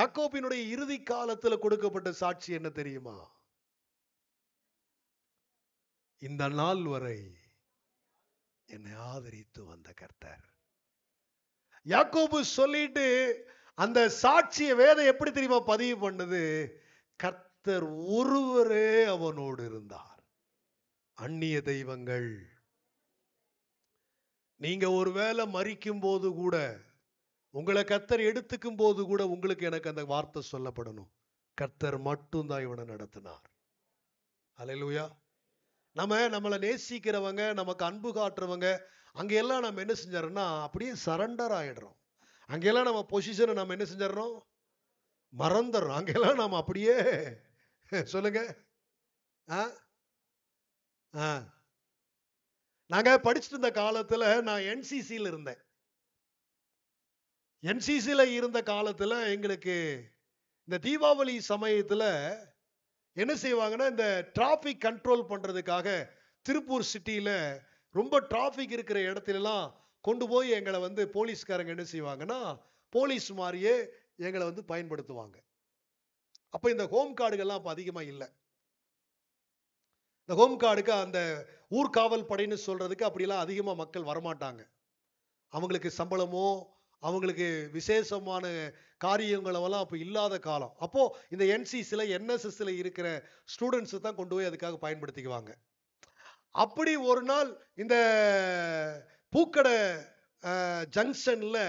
யாக்கோபினுடைய இறுதி காலத்துல கொடுக்கப்பட்ட சாட்சி என்ன தெரியுமா? இந்த நாள் வரை என்னை ஆதரித்து வந்த கர்த்தர். யாக்கோபு சொல்லிட்டு அந்த சாட்சிய வேதம் எப்படி தெரியுமா பதிவு பண்ணது? கர்த்தர் ஒருவரே அவனோடு இருந்தார், அந்நிய தெய்வங்கள். நீங்க ஒருவேளை மரிக்கும் போது கூட, உங்களை கர்த்தர் எடுத்துக்கும் போது கூட, உங்களுக்கு எனக்கு அந்த வார்த்தை சொல்லப்படணும், கர்த்தர் மட்டும்தான் இவனை நடத்தினார். அல்லேலூயா. நம்ம நம்மளை நேசிக்கிறவங்க, நமக்கு அன்பு காட்டுறவங்க, அங்கெல்லாம் நம்ம என்ன செஞ்சிடறோம்னா அப்படியே சரண்டர் ஆகிடுறோம். அங்கெல்லாம் நம்ம பொசிஷனை நம்ம என்ன செஞ்சிடறோம், மறந்துடுறோம். அங்கெல்லாம் நாம் அப்படியே சொல்லுங்க. ஆ ஆ நாங்கள் படிச்சுட்டு இருந்த காலத்தில் நான் என்சிசியில் இருந்தேன். என்சிசியில் இருந்த காலத்தில் எங்களுக்கு இந்த தீபாவளி சமயத்தில் என்ன செய்வாங்கன்னா, இந்த டிராஃபிக் கண்ட்ரோல் பண்ணுறதுக்காக திருப்பூர் சிட்டியில் ரொம்ப டிராஃபிக் இருக்கிற இடத்துலலாம் கொண்டு போய் எங்களை வந்து போலீஸ்காரங்க என்ன செய்வாங்கன்னா, போலீஸ் மாதிரியே எங்களை வந்து பயன்படுத்துவாங்க. அப்போ இந்த ஹோம் கார்டுகள்லாம் அப்போ அதிகமாக இல்லை. இந்த ஹோம் கார்டுக்கு அந்த ஊர்காவல் படைன்னு சொல்கிறதுக்கு அப்படிலாம் அதிகமாக மக்கள் வரமாட்டாங்க. அவங்களுக்கு சம்பளமோ அவங்களுக்கு விசேஷமான காரியங்களெல்லாம் அப்போ இல்லாத காலம். அப்போது இந்த என்சிசியில் என்எஸ்எஸ்ல இருக்கிற ஸ்டூடெண்ட்ஸு தான் கொண்டு போய் அதுக்காக பயன்படுத்திக்குவாங்க. அப்படி ஒரு நாள் இந்த பூக்கடை ஜங்ஷனில்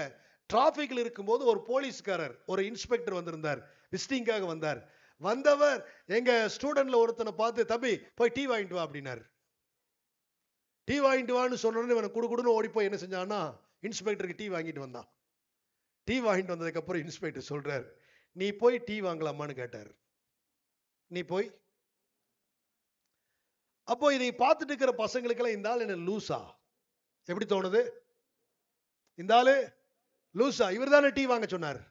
டிராஃபிக்கில் இருக்கும்போது ஒரு போலீஸ்காரர், ஒரு இன்ஸ்பெக்டர் வந்திருந்தார், விசிட்டிங்காக வந்தார். வந்தவர் எங்கள் ஸ்டூடெண்டில் ஒருத்தனை பார்த்து, தம்பி போய் டீ வாங்கிட்டு வா அப்படின்னார். டீ வாங்கிட்டு வான்னு சொன்னோன்னு இவனை குடுக்குடுன்னு ஓடி போய் என்ன செஞ்சான்னா, இன்ஸ்பெக்டருக்கு டீ வாங்கிட்டு வந்தான். டீ வாங்கிட்டு வந்ததுக்கப்புறம் இன்ஸ்பெக்டர் சொல்றார், நீ போய் டீ வாங்கலாமான்னு கேட்டார். நீ போய். அப்போ இதை பார்த்துட்டு இருக்கிற பசங்களுக்கெல்லாம், இந்த ஆள் என்ன லூசா எப்படி தோணுது, இந்த ஆளு லூசா, இவர் தானே டீ வாங்க சொன்னார்,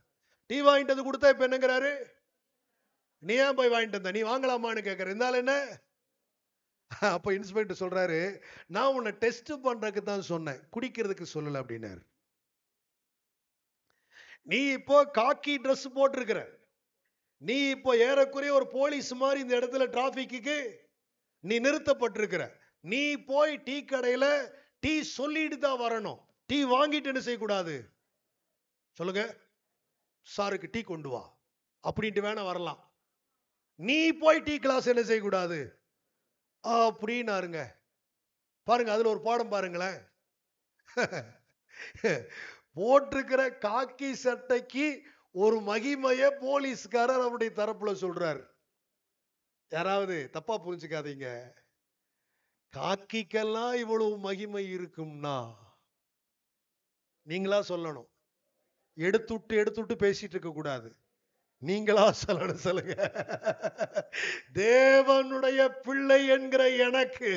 டீ வாங்கிட்டு வந்து கொடுத்தா இப்ப என்னங்கிறாரு, நீ ஏன் போய் வாங்கிட்டு வந்த, நீ வாங்கலாமான்னு கேட்கற, இந்த ஆள் என்ன. அப்போ இன்ஸ்பெக்டர் சொல்றாரு, நான் உன்னை டெஸ்ட் பண்றதுக்கு தான் சொன்னேன், குடிக்கிறதுக்கு சொல்லல அப்படின்னாரு. நீ இப்போ காக்கி ட்ரெஸ் போட்டிருக்கிற, நீ இப்போ ஏறக்குறைய ஒரு போலீஸ் மாதிரி இந்த இடத்துல டிராஃபிக்கு நீ நிறுத்தப்பட்டிருக்கிற, நீ போய் டீ கடையில டீ சொல்லிட்டு தான் வரணும், டீ வாங்கிட்டு என்ன செய்யக்கூடாது, சொல்லுங்க சாருக்கு டீ கொண்டு வா அப்படின்ட்டு வேணா வரலாம், நீ போய் டீ கிளாஸ் என்ன செய்யக்கூடாது அப்படின்னாருங்க. பாருங்க, அதுல ஒரு பாடம் பாருங்களேன். போட்டிருக்கிற காக்கி சட்டைக்கு ஒரு மகிமைய போலீஸ்காரர் அவருடைய தரப்புல சொல்றாரு. யாராவது தப்பா புரிஞ்சுக்காதீங்க, காக்கிக்கெல்லாம் இவ்வளவு மகிமை இருக்கும்னா நீங்களா சொல்லணும், எடுத்துட்டு எடுத்துட்டு பேசிட்டு இருக்க கூடாது. நீங்களா சொல்ல சொல்லுங்க. தேவனுடைய பிள்ளை என்கிற எனக்கு,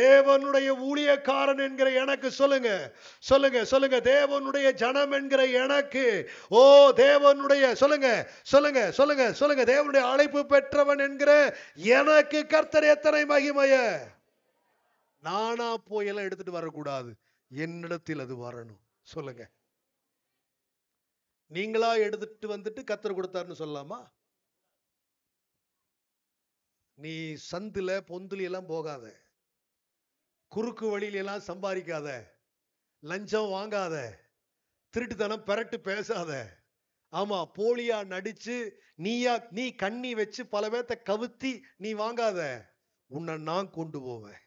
தேவனுடைய ஊழியக்காரன் என்கிற எனக்கு சொல்லுங்க சொல்லுங்க சொல்லுங்க தேவனுடைய ஜனம் என்கிற எனக்கு, ஓ தேவனுடைய சொல்லுங்க சொல்லுங்க சொல்லுங்க சொல்லுங்க தேவனுடைய அழைப்பு பெற்றவன் என்கிற எனக்கு கர்த்தர் எத்தனை மகிமைய. நானா போயெல்லாம் எடுத்துட்டு வரக்கூடாது, என்னிடத்தில் அது வரணும். சொல்லுங்க, நீங்களா எடுத்துட்டு வந்துட்டு கர்த்தர் கொடுத்தாருன்னு சொல்லலாமா? நீ சந்துல பொந்துல எல்லாம் போகாத, குறுக்கு வழியில எல்லாம் சம்பாதிக்காத, லஞ்சம் வாங்காத, திருட்டுத்தனம் பெரட்டு பேசாத, ஆமா போலியா நடிச்சு நீயா நீ கண்ணி வச்சு பல பேர்த்த கவுத்தி நீ வாங்காத, உன்னை நான் கொண்டு போவேன்.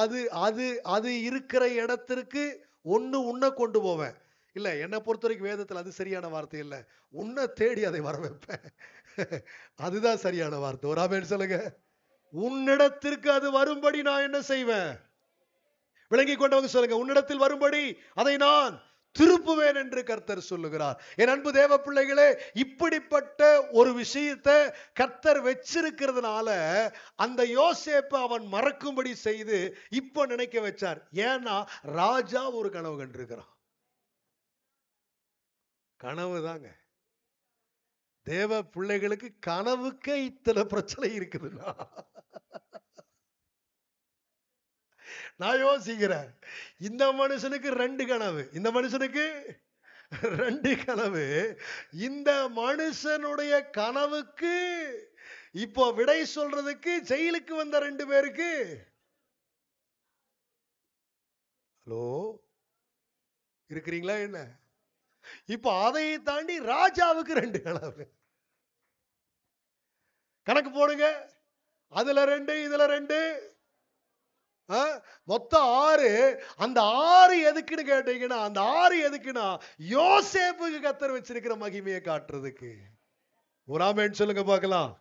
அது அது அது இருக்கிற இடத்திற்கு ஒன்னு உன்னை கொண்டு போவேன். இல்லை, என்னை பொறுத்த வரைக்கும் வேதத்தில் அது சரியான வார்த்தை இல்லை, உன்னை தேடி அதை வர வைப்பேன், அதுதான் சரியான வார்த்தை. ஒரு ஆமென் சொல்லுங்க. உன்னிடத்திற்கு அது வரும்படி நான் என்ன செய்வேன்? விளங்கி கொண்டவங்க சொல்லுங்க, உன்னிடத்தில் வரும்படி அதை நான் திருப்புவேன் என்று கர்த்தர் சொல்லுகிறார். என் அன்பு தேவ பிள்ளைகளே, இப்படிப்பட்ட ஒரு விஷயத்தை கர்த்தர் வச்சிருக்கிறதுனால அந்த யோசேப்பை அவன் மறக்கும்படி செய்து இப்போ நினைக்க வச்சார். ஏன்னா ராஜா ஒரு கனவு கண்டிருக்கிறான். கனவு தாங்க. தேவ பிள்ளைகளுக்கு கனவுக்கே இத்தனை பிரச்சனை இருக்குதுன்னா நான் யோசிக்கிறேன், இந்த மனுஷனுக்கு ரெண்டு கனவு, இந்த மனுஷனுக்கு ரெண்டு கனவு, இந்த மனுஷனுடைய கனவுக்கு இப்போ விடை சொல்றதுக்கு ஜெயிலுக்கு வந்த ரெண்டு பேருக்கு. ஹலோ, இருக்கிறீங்களா? என்ன இப்ப அதை தாண்டி ராஜாவுக்கு ரெண்டு கனவு. கணக்கு போடுங்க, அதுல ரெண்டு இதுல ரெண்டு, மொத்தம் ஆறு. அந்த ஆறு எதுக்குன்னு கேட்டீங்கன்னா, அந்த ஆறு எதுக்குன்னா யோசேப்புக்கு கர்த்தர் வச்சிருக்கிற மகிமையை காட்டுறதுக்கு. ஒரு ஆமென் சொல்லுங்க பார்க்கலாம்.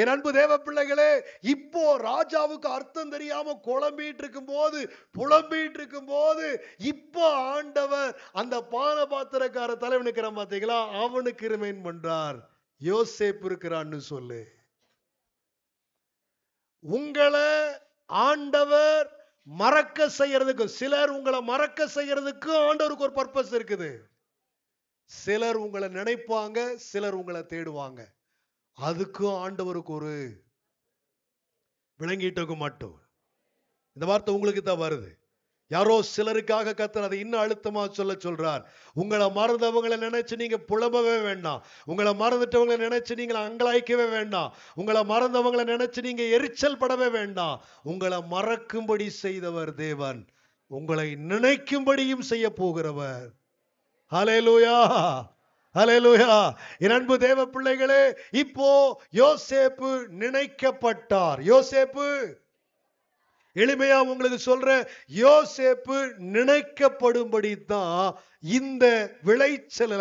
என் அன்பு தேவ பிள்ளைகளே, இப்போ ராஜாவுக்கு அர்த்தம் தெரியாம குழம்பிட்டு இருக்கும் போது புலம்பிட்டு இருக்கும் போது இப்போ ஆண்டவர் அந்த பான பாத்திரக்கார தலைவனுக்கிறான் பாத்தீங்களா, அவனுக்கு ரிமைண்ட் பண்றார், யோசேப்பு இருக்கிறான்னு சொல்லு. உங்களை ஆண்டவர் மறக்க செய்யறதுக்கும், சிலர் உங்களை மறக்க செய்யறதுக்கும் ஆண்டவருக்கு ஒரு பர்பஸ் இருக்குது. சிலர் உங்களை நினைப்பாங்க, சிலர் உங்களை தேடுவாங்க, அதுக்கும் ஆண்டவருக்கு ஒரு விளங்கிட்டோக்கு மாட்டோம். இந்த வார்த்தை உங்களுக்கு தான் வருது. யாரோ சிலருக்காக கர்த்தர் அதை இன்னும் அழுத்தமா சொல்ல சொல்றார். உங்களை மறந்தவங்களை நினைச்சு நீங்க புலம்பவே வேண்டாம், உங்களை மறந்துட்டவங்களை நினைச்சு நீங்களை அங்கலாய்க்கவே வேண்டாம், உங்களை மறந்தவங்களை நினைச்சு நீங்க எரிச்சல் படவே வேண்டாம். உங்களை மறக்கும்படி செய்தவர் தேவன் உங்களை நினைக்கும்படியும் செய்ய போகிறவர். ஹல்லேலூயா, ஹல்லேலூயா. என் அன்பு தேவ பிள்ளைகளே, இப்போ யோசேப்பு நினைக்கப்பட்டார். யோசேப்பு, எளிமையா உங்களுக்கு சொல்ற, யோசேப்பு நினைக்கப்படும்படி தான் இந்த விளைச்சல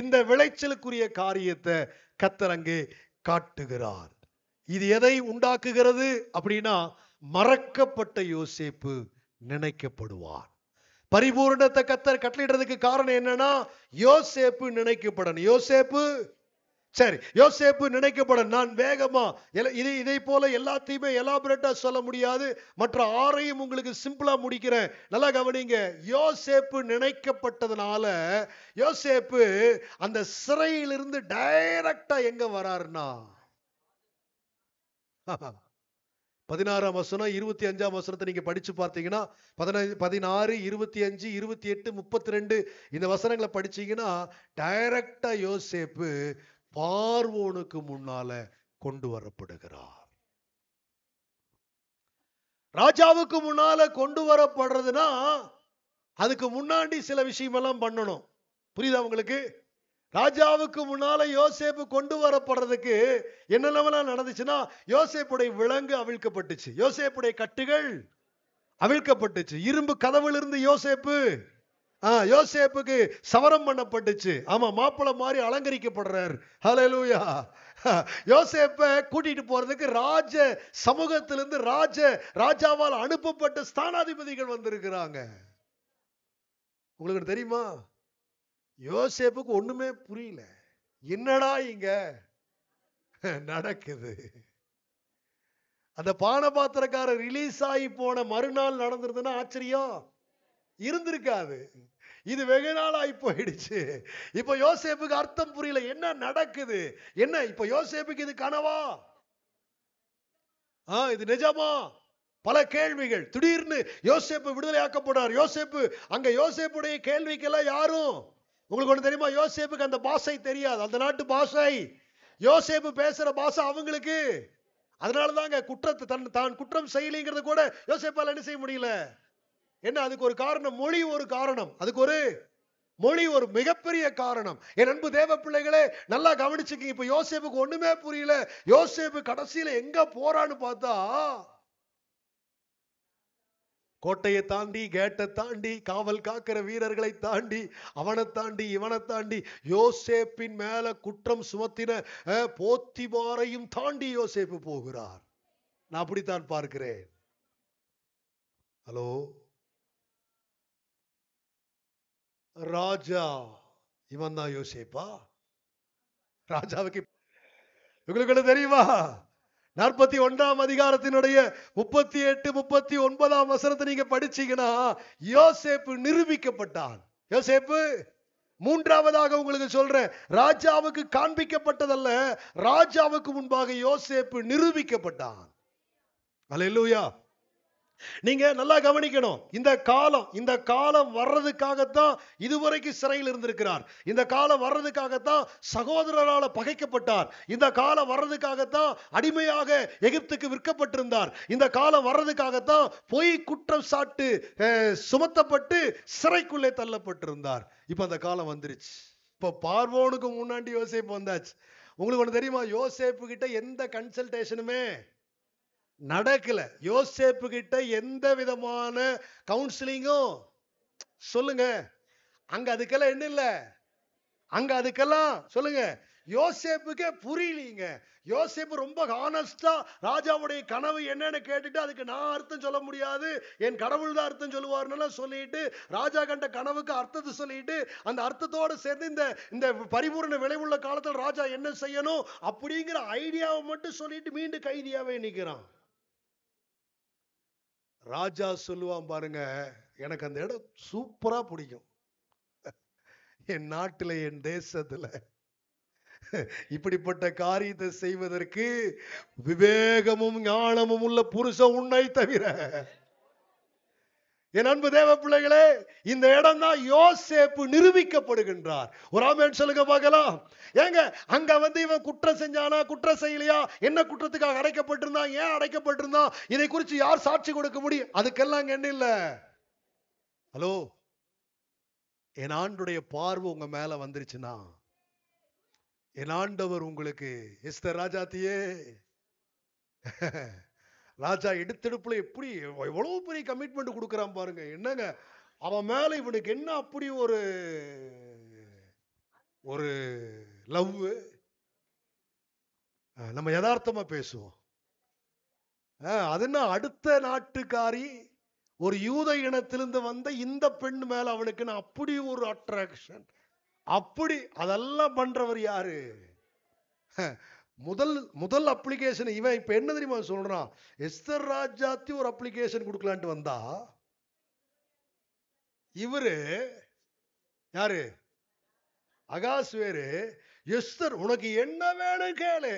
இந்த விளைச்சலுக்குரிய காரியத்தை கர்த்தர் அங்கே காட்டுகிறார். இது எதை உண்டாக்குகிறது அப்படின்னா, மறக்கப்பட்ட யோசேப்பு நினைக்கப்படுவார். பரிபூர்ணத்தை கர்த்தர் கட்டளையிடுறதுக்கு காரணம் என்னன்னா, யோசேப்பு நினைக்கப்படணும். யோசேப்பு சரி யோசேப்பு நினைக்கப்படணும். நான் வேகமா இது இதை போல எல்லாத்தையுமே எலாபரேட்டா சொல்ல முடியாது, மற்ற ஆரையும் உங்களுக்கு சிம்பிளா முடிக்கிறேன், நல்லா கவனிங்க. யோசேப்பு நினைக்கப்பட்டதுனால யோசேப்பு அந்த சிறையிலிருந்து டைரக்டா எங்க வராருன்னா, பதினாறாம் வசனம் இருபத்தி அஞ்சாம் வசனத்தை நீங்க படிச்சு பார்த்தீங்கன்னா, பதினாறு இருபத்தி அஞ்சு இருபத்தி எட்டு முப்பத்தி ரெண்டு இந்த வசனங்களை படிச்சீங்கன்னா டைரக்டா யோசேப்பு பார்வோனுக்கு முன்னால கொண்டு வரப்படுகிறார். ராஜாவுக்கு முன்னால கொண்டு வரப்படுறதுன்னா அதுக்கு முன்னாடி சில விஷயம் எல்லாம் பண்ணணும். புரியுதா உங்களுக்கு? ராஜாவுக்கு முன்னால யோசேப்பு கொண்டு வரப்படுறதுக்கு என்னென்னலாம் நடந்துச்சுன்னா, யோசேப்புடைய விலங்கு அவிழ்க்கப்பட்டுச்சு, யோசேப்புடைய கட்டுகள் அவிழ்க்கப்பட்டுச்சு, இரும்பு கதவிலிருந்து யோசேப்பு ஆஹ் யோசேப்புக்கு சவரம் பண்ணப்பட்டுச்சு. ஆமா, மாப்பிள்ளை மாதிரி அலங்கரிக்கப்படுறாரு. ஹல்லேலூயா. யோசேப்பை கூட்டிட்டு போறதுக்கு ராஜ சமூகத்திலிருந்து ராஜ ராஜாவால் அனுப்பப்பட்ட ஸ்தானாதிபதிகள் வந்திருக்கிறாங்க. உங்களுக்கு தெரியுமா, யோசேப்புக்கு ஒண்ணுமே புரியல. என்னடா இங்க நடக்குது? அந்த பான பாத்திரக்காரர் ரிலீஸ் ஆகி போன மறுநாள் நடந்திருந்ததுன்னா ஆச்சரியம் இருந்திருக்காது. இது வெகு நாள் ஆகி போயிடுச்சு. இப்ப யோசேப்புக்கு அர்த்தம் புரியல, என்ன நடக்குது, என்ன இப்ப யோசேப்புக்கு இது கனவா, ஆஹ் இது நிஜமா, பல கேள்விகள். திடீர்னு யோசேப்பு விடுதலை ஆக்கப்படுறார். யோசேப்பு அங்க யோசேப்புடைய கேள்விக்கெல்லாம் யாரும், உங்களுக்கு ஒண்ணு தெரியுமா, யோசேப்புக்கு அந்த பாஷை தெரியாது, அந்த நாட்டு பாஷை, யோசேப்பு பேசுற பாஷை அவங்களுக்கு. அதனாலதாங்க குற்றத்தை தன் தான் குற்றம் செய்யலைங்கிறது கூட யோசேப்பால் என்ன செய்ய முடியல. என்ன அதுக்கு ஒரு காரணம், மொழி ஒரு காரணம், அதுக்கு ஒரு மொழி ஒரு மிகப்பெரிய காரணம். என் அன்பு தேவ பிள்ளைகளே, நல்லா கவனிச்சுக்கீங்க. இப்ப யோசேப்புக்கு ஒண்ணுமே புரியல. யோசேப்பு கடைசியில எங்க போறான்னு பார்த்தா கோட்டையை தாண்டி, கேட்டை தாண்டி, காவல் காக்கிற வீரர்களை தாண்டி, அவனை தாண்டி இவனை தாண்டி, யோசேப்பின் மேல குற்றம் சுமத்தின போத்திபாரையும் தாண்டி யோசேப்பு போகிறார். நான் அப்படித்தான் பார்க்கிறேன். ஹலோ, ராஜா இவன் தான் யோசேப்பா? ராஜாவுக்கு இவங்களுக்கு தெரியுமா? நாற்பத்தி ஒன்றாம் அதிகாரத்தினுடைய முப்பத்தி எட்டு முப்பத்தி ஒன்பதாம் வசனத்தை நீங்க படிச்சீங்கன்னா யோசேப்பு நிரூபிக்கப்பட்டான். யோசேப்பு மூன்றாவதாக உங்களுக்கு சொல்றேன், ராஜாவுக்கு காண்பிக்கப்பட்டதல்ல, ராஜாவுக்கு முன்பாக யோசேப்பு நிரூபிக்கப்பட்டான். அல்லேலூயா. நீங்க நல்லா கவனிக்கணும். இந்த காலம், இந்த காலம் வர்றதுக்காகத்தான் இதுவரைக்கும் சிறையில் இருந்திருக்கிறார். இந்த காலம் வர்றதுக்காகத்தான் சகோதரரால் பகைக்கப்பட்டார். இந்த காலம் வர்றதுக்காகத்தான் அடிமையாக எகிப்துக்கு விற்கப்பட்டிருந்தார். இந்த காலம் வர்றதுக்காகத்தான் பொய் குற்றம் சாட்டு சுமத்தப்பட்டு சிறைக்குள்ளே தள்ளப்பட்டிருந்தார். இப்ப அந்த காலம் வந்துருச்சு. இப்ப பார்வோனுக்கு முன்னாடி யோசேப்பு வந்தாச்சு. உங்களுக்கு ஒண்ணு தெரியுமா, யோசேப்பு கிட்ட எந்த கன்சல்டேஷனுமே நடக்கல. யோசேப்பு கிட்ட எந்த விதமான கவுன்சிலிங்கும் சொல்லுங்க, அங்க அதுக்கெல்லாம் என்ன இல்ல, அங்க அதுக்கெல்லாம் சொல்லுங்க. யோசேப்புக்கே புரியலீங்க. யோசேப்பு ரொம்ப ஹானஸ்டா ராஜாவுடைய கனவு என்னன்னு கேட்டுட்டு, அதுக்கு நான் அர்த்தம் சொல்ல முடியாது, என் கடவுள் தான் அர்த்தம் சொல்லுவார்னு சொல்லிட்டு, ராஜா கண்ட கனவுக்கு அர்த்தத்தை சொல்லிட்டு, அந்த அர்த்தத்தோடு சேர்ந்து இந்த இந்த பரிபூர்ண விளைவுள்ள காலத்தில் ராஜா என்ன செய்யணும் அப்படிங்கிற ஐடியாவை மட்டும் சொல்லிட்டு மீண்டும் கைதியாவே நிற்கிறான். ராஜா சொல்லுவான் பாருங்க, எனக்கு அந்த இடம் சூப்பரா பிடிக்கும், என் நாட்டுல என் தேசத்துல இப்படிப்பட்ட காரியத்தை செய்வதற்கு விவேகமும் ஞானமும் உள்ள புருஷன் உன்னை தவிர. என் அன்பு தேவ பிள்ளைகளே, இந்த இடம் தான் யோசேப்பு நிரூபிக்கப்படுகின்றார். ஒரு ஆமேன் சொல்லுங்க பார்க்கலாம். ஏங்க அங்க வந்து இவன் குற்றம் செஞ்சானா, குற்றம் செய்யலையா, என்ன குற்றத்துக்காக அடைக்கப்பட்டிருந்தான், ஏன் அடைக்கப்பட்டிருந்தான், இதை குறித்து யார் சாட்சி கொடுக்க முடியும், அதுக்கெல்லாம் என்ன இல்லை. ஹலோ, என் ஆண்டுடைய பார்வை உங்க மேல வந்துருச்சுன்னா என் ஆண்டவர் உங்களுக்கு எஸ்தர் ராஜாத்தியே, ராஜா எடுத்தெடுப்புல எப்படி எவ்வளவு பெரிய கமிட்மெண்ட் கொடுக்குறான் பாருங்க. என்னங்க அவன் மேல இவனுக்கு என்ன அப்படி ஒரு ஒரு லவ். நம்ம யதார்த்தமா பேசுவோம். அதுன்னா அடுத்த நாட்டுக்காரி ஒரு யூத இனத்திலிருந்து வந்த இந்த பெண் மேல அவனுக்குன்னு அப்படி ஒரு அட்ராக்ஷன். அப்படி அதெல்லாம் பண்றவர் யாரு? முதல் முதல் அப்ளிகேஷன் இவன் இப்ப என்ன தெரியுமா சொல்றான், எஸ்தர் ராஜாத்தி ஒரு அப்ளிகேஷன் கொடுக்கலான்ட்டு வந்தா இவரு யாரு, அகாஸ்வேரு, எஸ்தர் உனக்கு என்ன வேணும் கேளு,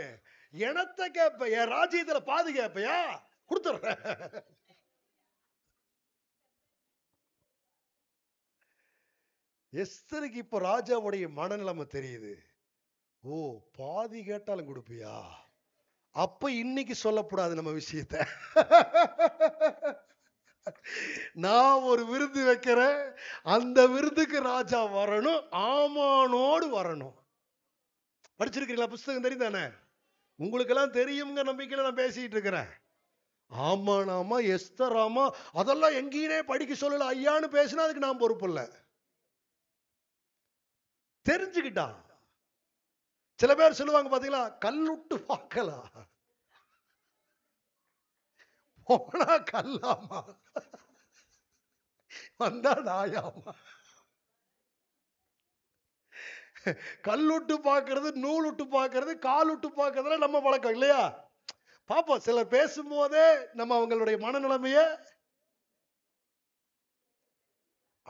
எனத்தை கேப்ப, என் ராஜ்யத்துல பாது கேப்பையா கொடுத்துற. எஸ்தருக்கு இப்ப ராஜாவுடைய மனநிலைமை தெரியுது. ஓ, பாதி கேட்டாலும் கொடுப்பியா, அப்ப இன்னைக்கு சொல்லக்கூடாது நம்ம விஷயத்த, நான் ஒரு விருந்து வைக்கிறேன், அந்த விருந்துக்கு ராஜா வரணும், ஆமானோடு வரணும். படிச்சிருக்கீங்களா, புஸ்தகம் தெரியுதானே, உங்களுக்கு எல்லாம் தெரியுங்க நம்பிக்கையில நான் பேசிட்டு இருக்கிறேன். ஆமானாமா எஸ்தராமா அதெல்லாம் எங்கேயே படிக்க சொல்லல ஐயான்னு பேசினா அதுக்கு நான் பொறுப்பு இல்லை. தெரிஞ்சுக்கிட்டான். சில பேர் சொல்லுவாங்க பாத்தீங்களா, கல்லுட்டு பார்க்கலாம் போனா கல்லாமா வந்தா நாயாமா. கல்லுட்டு பார்க்கறது, நூல் விட்டு பார்க்கறது, கால் விட்டு பார்க்கறதுல நம்ம பழக்கம் இல்லையா? பாப்போம், சிலர் பேசும்போதே நம்ம அவங்களுடைய மனநிலைமைய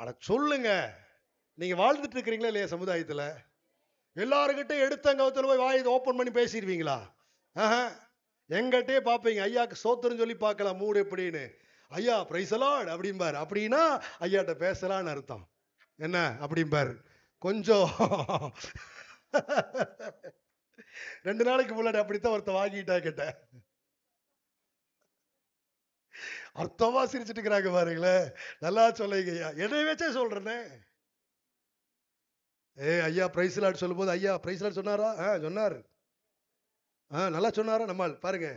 அட சொல்லுங்க. நீங்க வாழ்ந்துட்டு இருக்கிறீங்களா இல்லையா சமுதாயத்துல? எல்லாருக்கிட்டே எடுத்தங்கத்துல போய் வாய் ஓப்பன் பண்ணி பேசிடுவீங்களா? எங்கிட்டே பார்ப்பீங்க, ஐயாக்கு சோத்துன்னு சொல்லி பார்க்கலாம் மூடு எப்படின்னு. ஐயா பிரைசலாட் அப்படிம்பார். அப்படின்னா ஐயாட்ட பேசலான்னு அர்த்தம். என்ன அப்படிம்பார்? கொஞ்சம் ரெண்டு நாளைக்கு முன்னாடி அப்படித்தான் ஒருத்த வாங்கிட்டா கிட்ட அர்த்தமா சிரிச்சுட்டு இருக்கிறாங்க பாருங்களேன். நல்லா சொல்லுங்க ஐயா, எதை வச்சே சொல்றேன்னு. ஏ ஐயா பிரைஸ்லாட் சொல்லும் போது ஐயா பிரைஸ்லாட் சொன்னாரா? ஆ சொன்னார். ஆ நல்லா சொன்னாரா? நம்மால் பாருங்க,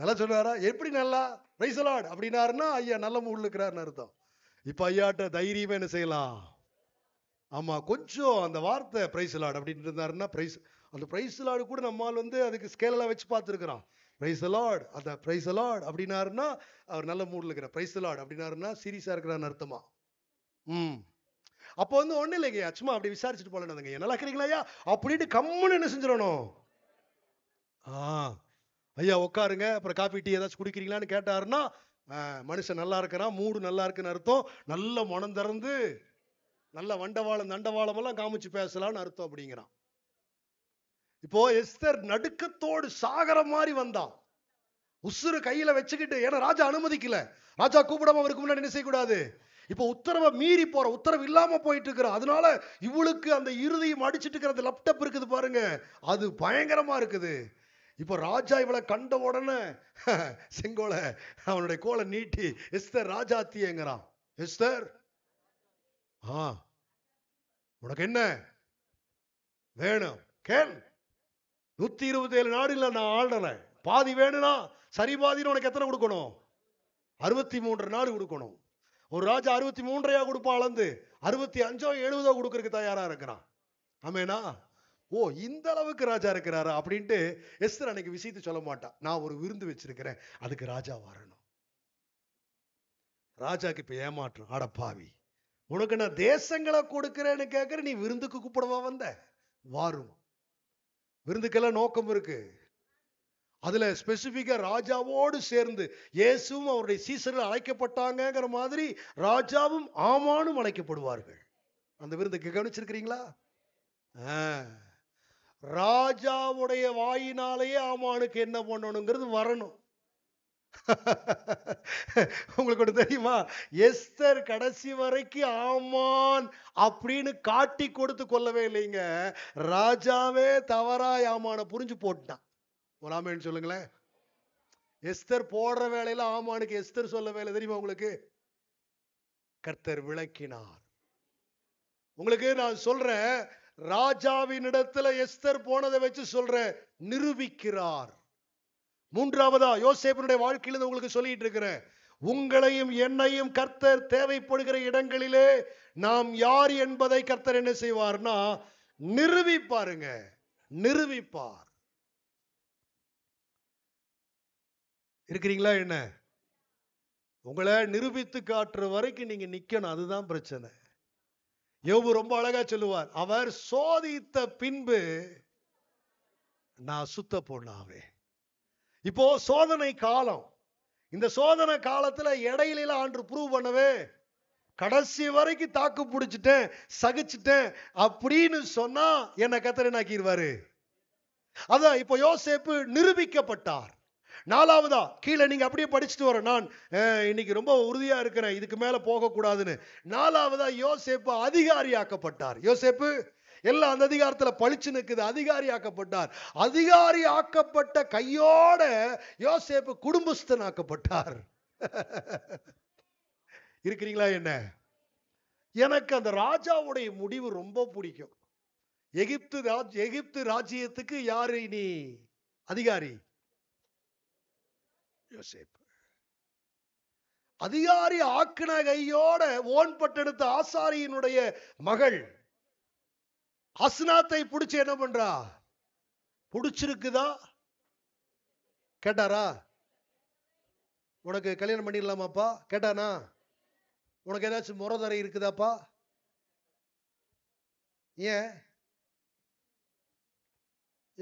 நல்லா சொன்னாரா? எப்படி நல்லா பிரைஸ்லாட் அப்படின்னாருன்னா ஐயா நல்ல மூடு இருக்கிறாருன்னு அர்த்தம். இப்போ ஐயாட்ட தைரியமே என்ன செய்யலாம்? ஆமாம், கொஞ்சம் அந்த வார்த்தை பிரைஸ்லாட் அப்படின்னு இருந்தாருன்னா பிரைஸ் அந்த பிரைஸ்லாடு கூட நம்மால் வந்து அதுக்கு ஸ்கேலெல்லாம் வச்சு பார்த்துருக்குறோம். பிரைஸ்லாட் அந்த பிரைஸ்லாட் அப்படின்னாருன்னா அவர் நல்ல மூடில் இருக்கிற பிரைஸ்லாட் அப்படின்னாருன்னா சீரியஸாக இருக்கிறான்னு அர்த்தமா? ம் அப்போ வந்து ஒன்றும் இல்லைங்கய்யா, சும்மா அப்படி விசாரிச்சுட்டு போகலன்னு. ஐயா நல்லா இருக்கிறீங்களா ஐயா அப்படின்ட்டு கம்முன்னு என்ன செஞ்சிடணும்? ஆ ஐயா உட்காருங்க, அப்புறம் காப்பி டீ ஏதாச்சும் குடிக்கிறீங்களான்னு கேட்டாருன்னா மனுஷன் நல்லா இருக்கிறான், மூடு நல்லா இருக்குன்னு அர்த்தம். நல்ல மனம் திறந்து நல்ல வண்டவாளம் தண்டவாளமெல்லாம் காமிச்சு பேசலான்னு அர்த்தம் அப்படிங்கிறான். இப்போ எஸ்தர் நடுக்கத்தோடு சாகர மாதிரி வந்தான், உசுறு கையில வச்சுக்கிட்டு. ஏன்னா ராஜா அனுமதிக்கல, ராஜா கூப்பிடாம அவருக்கு முன்னாடி என்ன செய்யக்கூடாது. இப்போ உத்தரவை மீறி போற, உத்தரவு இல்லாம போயிட்டு இருக்கிற, அதனால இவளுக்கு அந்த இருதயம் அடிச்சுட்டு இருக்கிற அந்த லேப்டாப் இருக்குது பாருங்க, அது பயங்கரமா இருக்குது. இப்போ ராஜா இவளை கண்ட உடனே செங்கோலை அவனுடைய கோலை நீட்டி எஸ்தர் ராஜா தீங்கிறான். எஸ்தர் ஆ உனக்கு என்ன வேணும் கேள், நூத்தி இருபத்தி ஏழு நாடுல நான் ஆள்றேன், பாதி வேணும்னா சரி பாதின்னு உனக்கு எத்தனை கொடுக்கணும்? அறுபத்தி மூன்று நாடு கொடுக்கணும். ஒரு ராஜா அறுபத்தி மூன்றையா கொடுப்பா அளந்து அறுபத்தி அஞ்சோ எழுபதோ கொடுக்கறதுக்கு தயாரா இருக்கிறான். ஆமேனா? ஓ இந்த அளவுக்கு ராஜா இருக்கிறாரா அப்படின்ட்டு எஸ்தர் அன்னைக்கு விஷயத்தை சொல்ல மாட்டான். நான் ஒரு விருந்து வச்சிருக்கிறேன், அதுக்கு ராஜா வரணும். ராஜாக்கு இப்ப ஏமாற்றம், ஆட பாவி உனக்கு நான் தேசங்களை கொடுக்கிறேன்னு கேட்குற, நீ விருந்துக்கு கூப்பிடவா வந்த? வாரும் விருந்துக்கெல்லாம் நோக்கம் இருக்கு. அதுல ஸ்பெசிஃபிக்கா ராஜாவோடு சேர்ந்து இயேசுவும் அவருடைய சீசர்கள் அழைக்கப்பட்டாங்கிற மாதிரி ராஜாவும் ஆமானும் அழைக்கப்படுவார்கள். அந்த விருந்துக்கு கவனிச்சிருக்கிறீங்களா? ராஜாவுடைய வாயினாலேயே ஆமானுக்கு என்ன பண்ணணுங்கிறது வரணும். உங்களுக்கு ஒன்று தெரியுமா, எஸ்தர் கடைசி வரைக்கும் ஆமான் அப்படின்னு காட்டி கொடுத்து கொள்ளவே இல்லைங்க. ராஜாவே தவறாய் ஆமானை புரிஞ்சு போட்டான். ஒரு ஆமேன்னு சொல்லுங்களேன். எஸ்தர் போடுற வேலையில ஆமானுக்கு எஸ்தர் சொல்ல வேலை தெரியுமா உங்களுக்கு? கர்த்தர் விளக்கினார். உங்களுக்கு நான் சொல்றேன், ராஜாவின் இடத்துல எஸ்தர் போனதை வச்சு சொல்றேன், நிரூபிக்கிறார். மூன்றாவதா யோசேப்பினுடைய வாழ்க்கையிலிருந்து உங்களுக்கு சொல்லிட்டு இருக்கிறேன், உங்களையும் என்னையும் கர்த்தர் தேவைப்படுகிற இடங்களிலே நாம் யார் என்பதை கர்த்தர் என்ன செய்வார்னா நிரூபிப்பாருங்க, நிரூபிப்பார். இருக்கிறீங்களா என்ன? உங்களை நிரூபித்து காட்டுற வரைக்கும் நீங்க நிக்கணும், அதுதான் பிரச்சனை. யோபு ரொம்ப அழகா சொல்லுவார், அவர் சோதித்த பின்பு நான் சுத்த பொண்ணாவே. இப்போ சோதனை காலம். இந்த சோதனை காலத்துல இடையில ஆண்டு ப்ரூவ் பண்ணவே கடைசி வரைக்கும் தாக்கு பிடிச்சிட்டேன் சகிச்சுட்டேன் அப்படின்னு சொன்னா என்ன கத்தரனாக்கிடுவாரு. அதான் இப்போ யோசேப்பு நிரூபிக்கப்பட்டார். நாலாவதா கீழே நீங்க அப்படியே படிச்சுட்டு வர, நான் இன்னைக்கு ரொம்ப உறுதியா இருக்கிறேன் இதுக்கு மேல போக கூடாதுன்னு. நாலாவதா யோசேப்பு அதிகாரியாக்கப்பட்டார். யோசேப்பு எல்லாம் அந்த அதிகாரத்துல பளிச்சு நிற்குது, அதிகாரி ஆக்கப்பட்டார். அதிகாரி ஆக்கப்பட்ட கையோட யோசேப்பு குடும்பஸ்தன் ஆக்கப்பட்டார். இருக்கிறீங்களா என்ன? எனக்கு அந்த ராஜாவுடைய முடிவு ரொம்ப பிடிக்கும். எகிப்து ராஜ் எகிப்து ராஜ்யத்துக்கு யாரு இனி அதிகாரி? யோசேப்பு. அதிகாரி ஆக்கின கையோட ஓன் பட்டெடுத்த ஆசாரியனுடைய மகள் அஸ்னாத்தை பிடிச்சு என்ன பண்றா? பிடிச்சிருக்குதா கேட்டாரா? உனக்கு கல்யாணம் பண்ணிடலாமாப்பா கேட்டானா? உனக்கு ஏதாச்சும் முறதரை இருக்குதாப்பா? ஏன்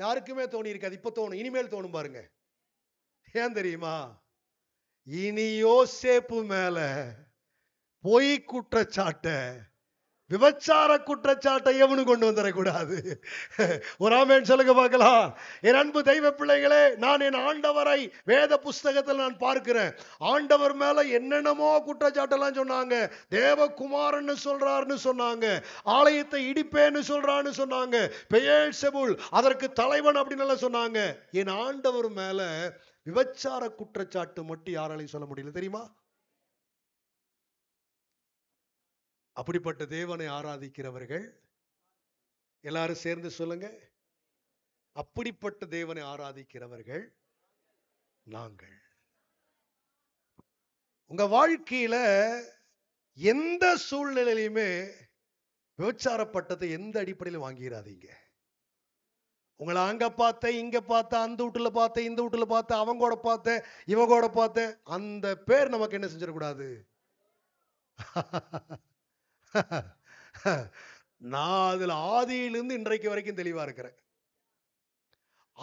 யாருக்குமே தோணி இருக்காது. இப்போ தோணும், இனிமேல் தோணும் பாருங்க. ஏன் தெரியுமா? இனி யோசேப்பு மேல பொய் குற்றச்சாட்ட, விபச்சார குற்றச்சாட்டை எவனு கொண்டு வந்துடக்கூடாது. ஒரு ஆமேன் சொல்லுங்க பார்க்கலாம். என் அன்பு தெய்வ பிள்ளைகளே, நான் என் ஆண்டவரை வேத புஸ்தகத்தில் நான் பார்க்கிறேன். ஆண்டவர் மேல என்னென்னமோ குற்றச்சாட்டெல்லாம் சொன்னாங்க. தேவகுமாரன்னு சொல்றாருன்னு சொன்னாங்க, ஆலயத்தை இடிப்பேன்னு சொல்றான்னு சொன்னாங்க, பெயெல்செபூல் அதற்கு தலைவன் அப்படின்னு எல்லாம் சொன்னாங்க. என் ஆண்டவர் மேல விபச்சார குற்றச்சாட்டு மட்டும் யாராலையும் சொல்ல முடியல தெரியுமா? அப்படிப்பட்ட தேவனை ஆராதிக்கிறவர்கள் எல்லாரும் சேர்ந்து சொல்லுங்க, அப்படிப்பட்ட தேவனை ஆராதிக்கிறவர்கள் நாங்கள். உங்க வாழ்க்கையில எந்த சூழ்நிலையிலுமே விபச்சார பட்டத்தை எந்த அடிப்படையிலும் வாங்கிறாதீங்க. உங்களை அங்க பார்த்தேன், இங்க பார்த்தேன், அந்த வீட்டுல பார்த்தேன், இந்த வீட்டுல பார்த்தேன், அவங்க கூட பார்த்தேன், இவங்க கூட பார்த்தேன், அந்த பேர் நமக்கு என்ன செஞ்சிடக்கூடாது. நான் அதுல ஆதியிலிருந்து இன்றைக்கு வரைக்கும் தெளிவா இருக்கிறேன்.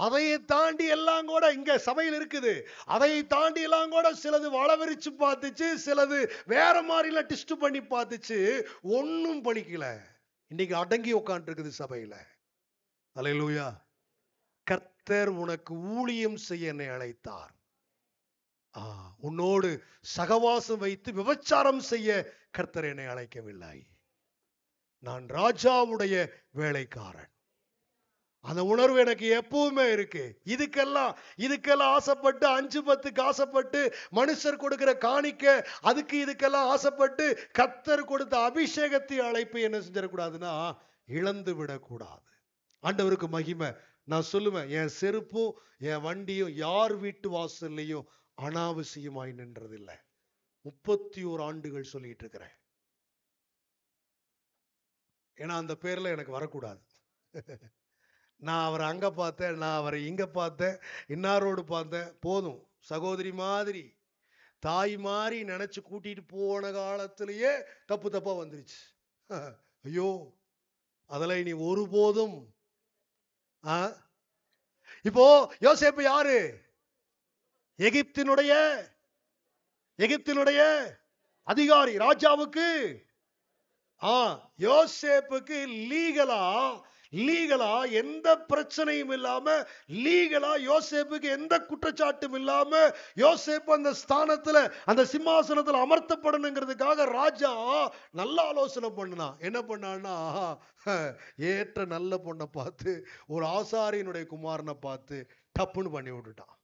அதையை தாண்டி எல்லாம் கூட இங்க சபையில் இருக்குது. அதை தாண்டி எல்லாம் கூட சிலது வளவரிச்சு பார்த்துச்சு, சிலது வேற மாதிரில டிஸ்ட் பண்ணி பார்த்துச்சு, ஒன்னும் பழிக்கல. இன்னைக்கு அடங்கி உட்காந்து இருக்குது சபையில. அல்லேலூயா. கர்த்தர் உனக்கு ஊழியம் செய்ய என்னை அழைத்தார், உன்னோடு சகவாசம் வைத்து விபச்சாரம் செய்ய கர்த்தர் என்னை அழைக்கவில்லை. நான் ராஜாவுடைய வேலைக்காரன். அந்த உணர்வு எனக்கு எப்பவுமே இருக்கு. இதுக்கெல்லாம் இதுக்கெல்லாம் ஆசைப்பட்டு, அஞ்சு பத்துக்கு ஆசைப்பட்டு, மனுஷர் கொடுக்கிற காணிக்க, அதுக்கு இதுக்கெல்லாம் ஆசைப்பட்டு கர்த்தர் கொடுத்த அபிஷேகத்தை அழைப்பு என்ன செஞ்சிடக்கூடாதுன்னா இழந்து விடக்கூடாது. ஆண்டவருக்கு மகிமை. நான் சொல்லுவேன், என் செருப்பும் என் வண்டியும் யார் வீட்டு வாசல்லையும் அனாவசியமாய் நின்றதில்லை. முப்பத்தி ஓரு ஆண்டுகள் சொல்லிட்டு இருக்கிறேன். ஏன்னா அந்த பேர்ல எனக்கு வரக்கூடாது. நான் அவரை அங்க பார்த்தேன், நான் அவரை இங்க பார்த்தேன், இன்னாரோடு பார்த்தேன், போதும். சகோதரி மாதிரி, தாய் மாதிரி நினைச்சு கூட்டிட்டு போன காலத்திலேயே தப்பு தப்பா வந்துருச்சு. ஐயோ, அதெல்லாம் இனி ஒருபோதும். ஆஹ் இப்போ யோசேப்பு யாரு? எகிப்தினுடைய எகிப்தினுடைய அதிகாரி, ராஜாவுக்கு. ஆ யோசேப்புக்கு லீகலா லீகலா எந்த பிரச்சனையும் இல்லாம, லீகலா யோசேப்புக்கு எந்த குற்றச்சாட்டும் இல்லாம, யோசேப்பு அந்த ஸ்தானத்துல, அந்த சிம்மாசனத்துல அமர்த்தப்படணுங்கிறதுக்காக ராஜா நல்ல ஆலோசனை பண்ணா. என்ன பண்ணான்னா, ஏற்ற நல்ல பொண்ணை பார்த்து, ஒரு ஆசாரியனுடைய குமாரனை பார்த்து டப்புன்னு பண்ணி விட்டுட்டான்.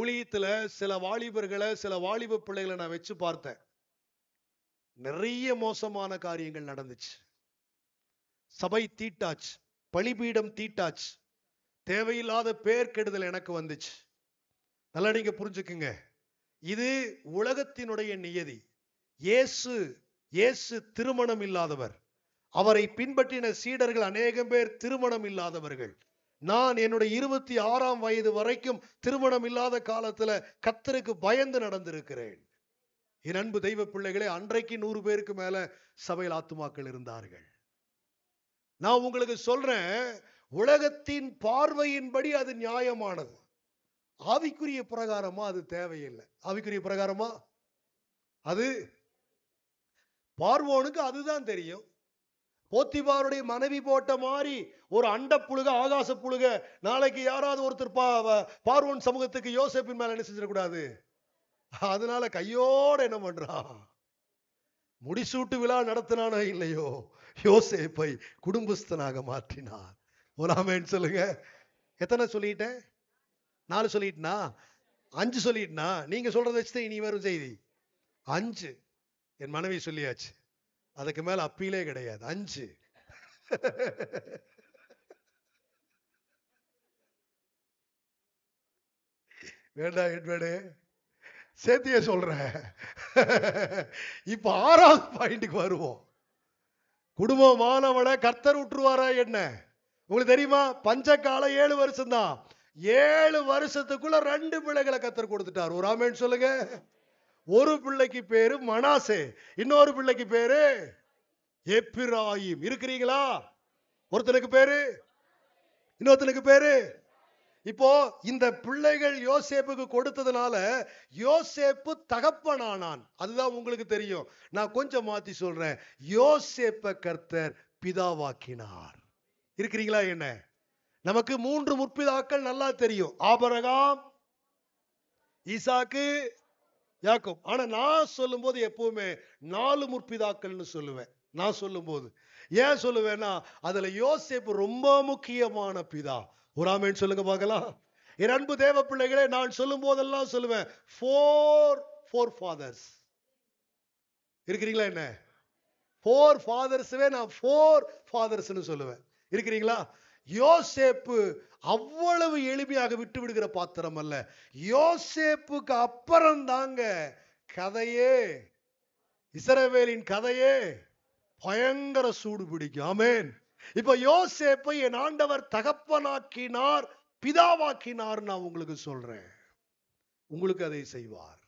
ஊழியத்துல சில வாலிபர்களை, சில வாலிப பிள்ளைகளை நான் வச்சு பார்த்தேன். நிறைய மோசமான காரியங்கள் நடந்துச்சு. சபை தீட்டாச்சு, பலிபீடம் தீட்டாச்சு, தேவையில்லாத பேர் கெடுதல் எனக்கு வந்துச்சு. நல்லா நீங்க புரிஞ்சுக்குங்க, இது உலகத்தினுடைய நியதி. இயேசு இயேசு திருமணம் இல்லாதவர். அவரை பின்பற்றின சீடர்கள் அநேகம் பேர் திருமணம் இல்லாதவர்கள். நான் என்னுடைய இருபத்தி ஆறாம் வயது வரைக்கும் திருமணம் இல்லாத காலத்துல கர்த்தருக்கு பயந்து நடந்திருக்கிறேன். என் அன்பு தெய்வ பிள்ளைகளே, அன்றைக்கு நூறு பேருக்கு மேல சபையில் ஆத்துமாக்கள் இருந்தார்கள். நான் உங்களுக்கு சொல்றேன், உலகத்தின் பார்வையின்படி அது நியாயமானது. ஆவிக்குரிய பிரகாரமா அது தேவையில்லை. ஆவிக்குரிய பிரகாரமா அது பார்வோனுக்கு அதுதான் தெரியும். போத்திபாருடைய மனைவி போட்ட மாதிரி ஒரு அண்ட புழுக, ஆகாச புழுக நாளைக்கு யாராவது ஒருத்தர் பா பார்வோன் சமூகத்துக்கு யோசேப்பின் மேல என்ன செஞ்சிடக்கூடாது. அதனால கையோட என்ன பண்றான், முடிசூட்டு விழா நடத்தினானோ இல்லையோ, யோசேப்பை குடும்பஸ்தனாக மாற்றினார். ஒராமேன்னு சொல்லுங்க. எத்தனை சொல்லிட்டேன்? நாலு சொல்லிட்டுனா, அஞ்சு சொல்லிட்டுனா, நீங்க சொல்றத வச்சுதான் இனி வரும் செய்தி அஞ்சு. என் மனைவி சொல்லியாச்சு, அதுக்கு மேல அப்பீலே கிடையாது. அஞ்சு. வேண்டாம் எட்வேடு, சேர்த்திய சொல்றேன். இப்ப ஆறாவது பாயிண்ட்டுக்கு வருவோம். குடும்பமானவளை கர்த்தர் விட்டுருவாரா என்ன? உங்களுக்கு தெரியுமா, பஞ்சகாலம் ஏழு வருஷம் தான். ஏழு வருஷத்துக்குள்ள ரெண்டு பிள்ளைகளை கர்த்தர் கொடுத்துட்டார். ஒரு ஆமேன்னு சொல்லுங்க. ஒரு பிள்ளைக்கு பேரு மனாசே, இன்னொரு பிள்ளைக்கு பேரு எப்பிராயிம். இருக்கிறீங்களா? ஒருத்தனுக்கு பேரு இன்னொருத்தனுக்கு பேரு. இப்போ இந்த பிள்ளைகள் யோசேப்புக்கு கொடுத்ததுனால யோசேப்பு தகப்பனானான். அதுதான் உங்களுக்கு தெரியும். நான் கொஞ்சம் மாத்தி சொல்றேன், யோசேப்பை கர்த்தர் பிதாவாக்கினார். இருக்கிறீங்களா? என்ன நமக்கு மூன்று முற்பிதாக்கள் நல்லா தெரியும், ஆபிரகாம், ஈசாக்கு, யாக்கோப். ஆனா நான் சொல்லும் போது எப்பவுமே நாலு முற்பிதாக்கள்னு சொல்லுவேன். நான் சொல்லும் போது ஏன் சொல்லுவேன்னா, அதுல யோசேப்பு ரொம்ப முக்கியமான பிதா. ஒரு ஆமேன் சொல்லுங்க பார்க்கலாம். என் அன்பு தேவ பிள்ளைகளே, நான் சொல்லும் போதெல்லாம் சொல்லுவேன், ஃபோர் ஃபோர் ஃபாதர்ஸ். இருக்கிறீங்களா? என்ன ஃபோர் ஃபாதர்ஸ்வே நான் ஃபோர் ஃபாதர்ஸ்னு சொல்லுவேன். இருக்கிறீங்களா? யோசேப்பு அவ்வளவு எளிமையாக விட்டு விடுகிற பாத்திரம் அல்ல. யோசேப்புக்கு அப்புறம் தாங்க கதையே, இஸ்ரவேலின் கதையே பயங்கர சூடு பிடிக்கும். ஆமேன். இப்ப யோசேப்பை என் ஆண்டவர் தகப்பனாக்கினார், பிதாவாக்கினார். நான் உங்களுக்கு சொல்றேன், உங்களுக்கு அதை செய்வார்.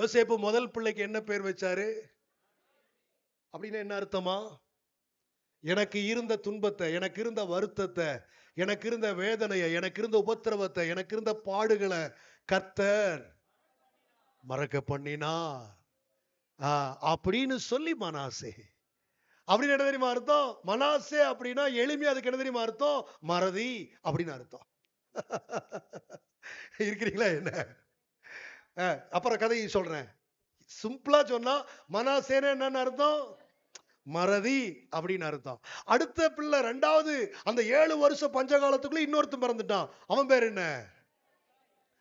யோசேப்பு முதல் பிள்ளைக்கு என்ன பேர் வச்சாரு அப்படின்னு என்ன அர்த்தமா? எனக்கு இருந்த துன்பத்தை, எனக்கு இருந்த வருத்தத்தை, எனக்கு இருந்த வேதனையை, எனக்கு இருந்த உபத்திரவத்தை, எனக்கு இருந்த பாடுகளை கர்த்தர் மறக்க பண்ணினார் அப்படின்னு சொல்லி மனாசே அப்படின்னு என்ன தெரியுமா அர்த்தம்? மனாசே அப்படின்னா எளிமையா அதுக்கு என்ன தெரியுமா அர்த்தம்? மறதி அப்படின்னு அர்த்தம். இருக்கிறீங்களா? என்ன அப்புறம் கதையை சொல்றேன். சிம்பிளா சொன்னா மனாசேன்னு என்னன்னு அர்த்தம்? மறதி அப்படின்னு அர்த்தம். அடுத்த பிள்ளை ரெண்டாவது, அந்த ஏழு வருஷம் பஞ்சகாலத்துக்குள்ள இன்னொருத்தன் பிறந்துட்டான். அவன் பேர் என்ன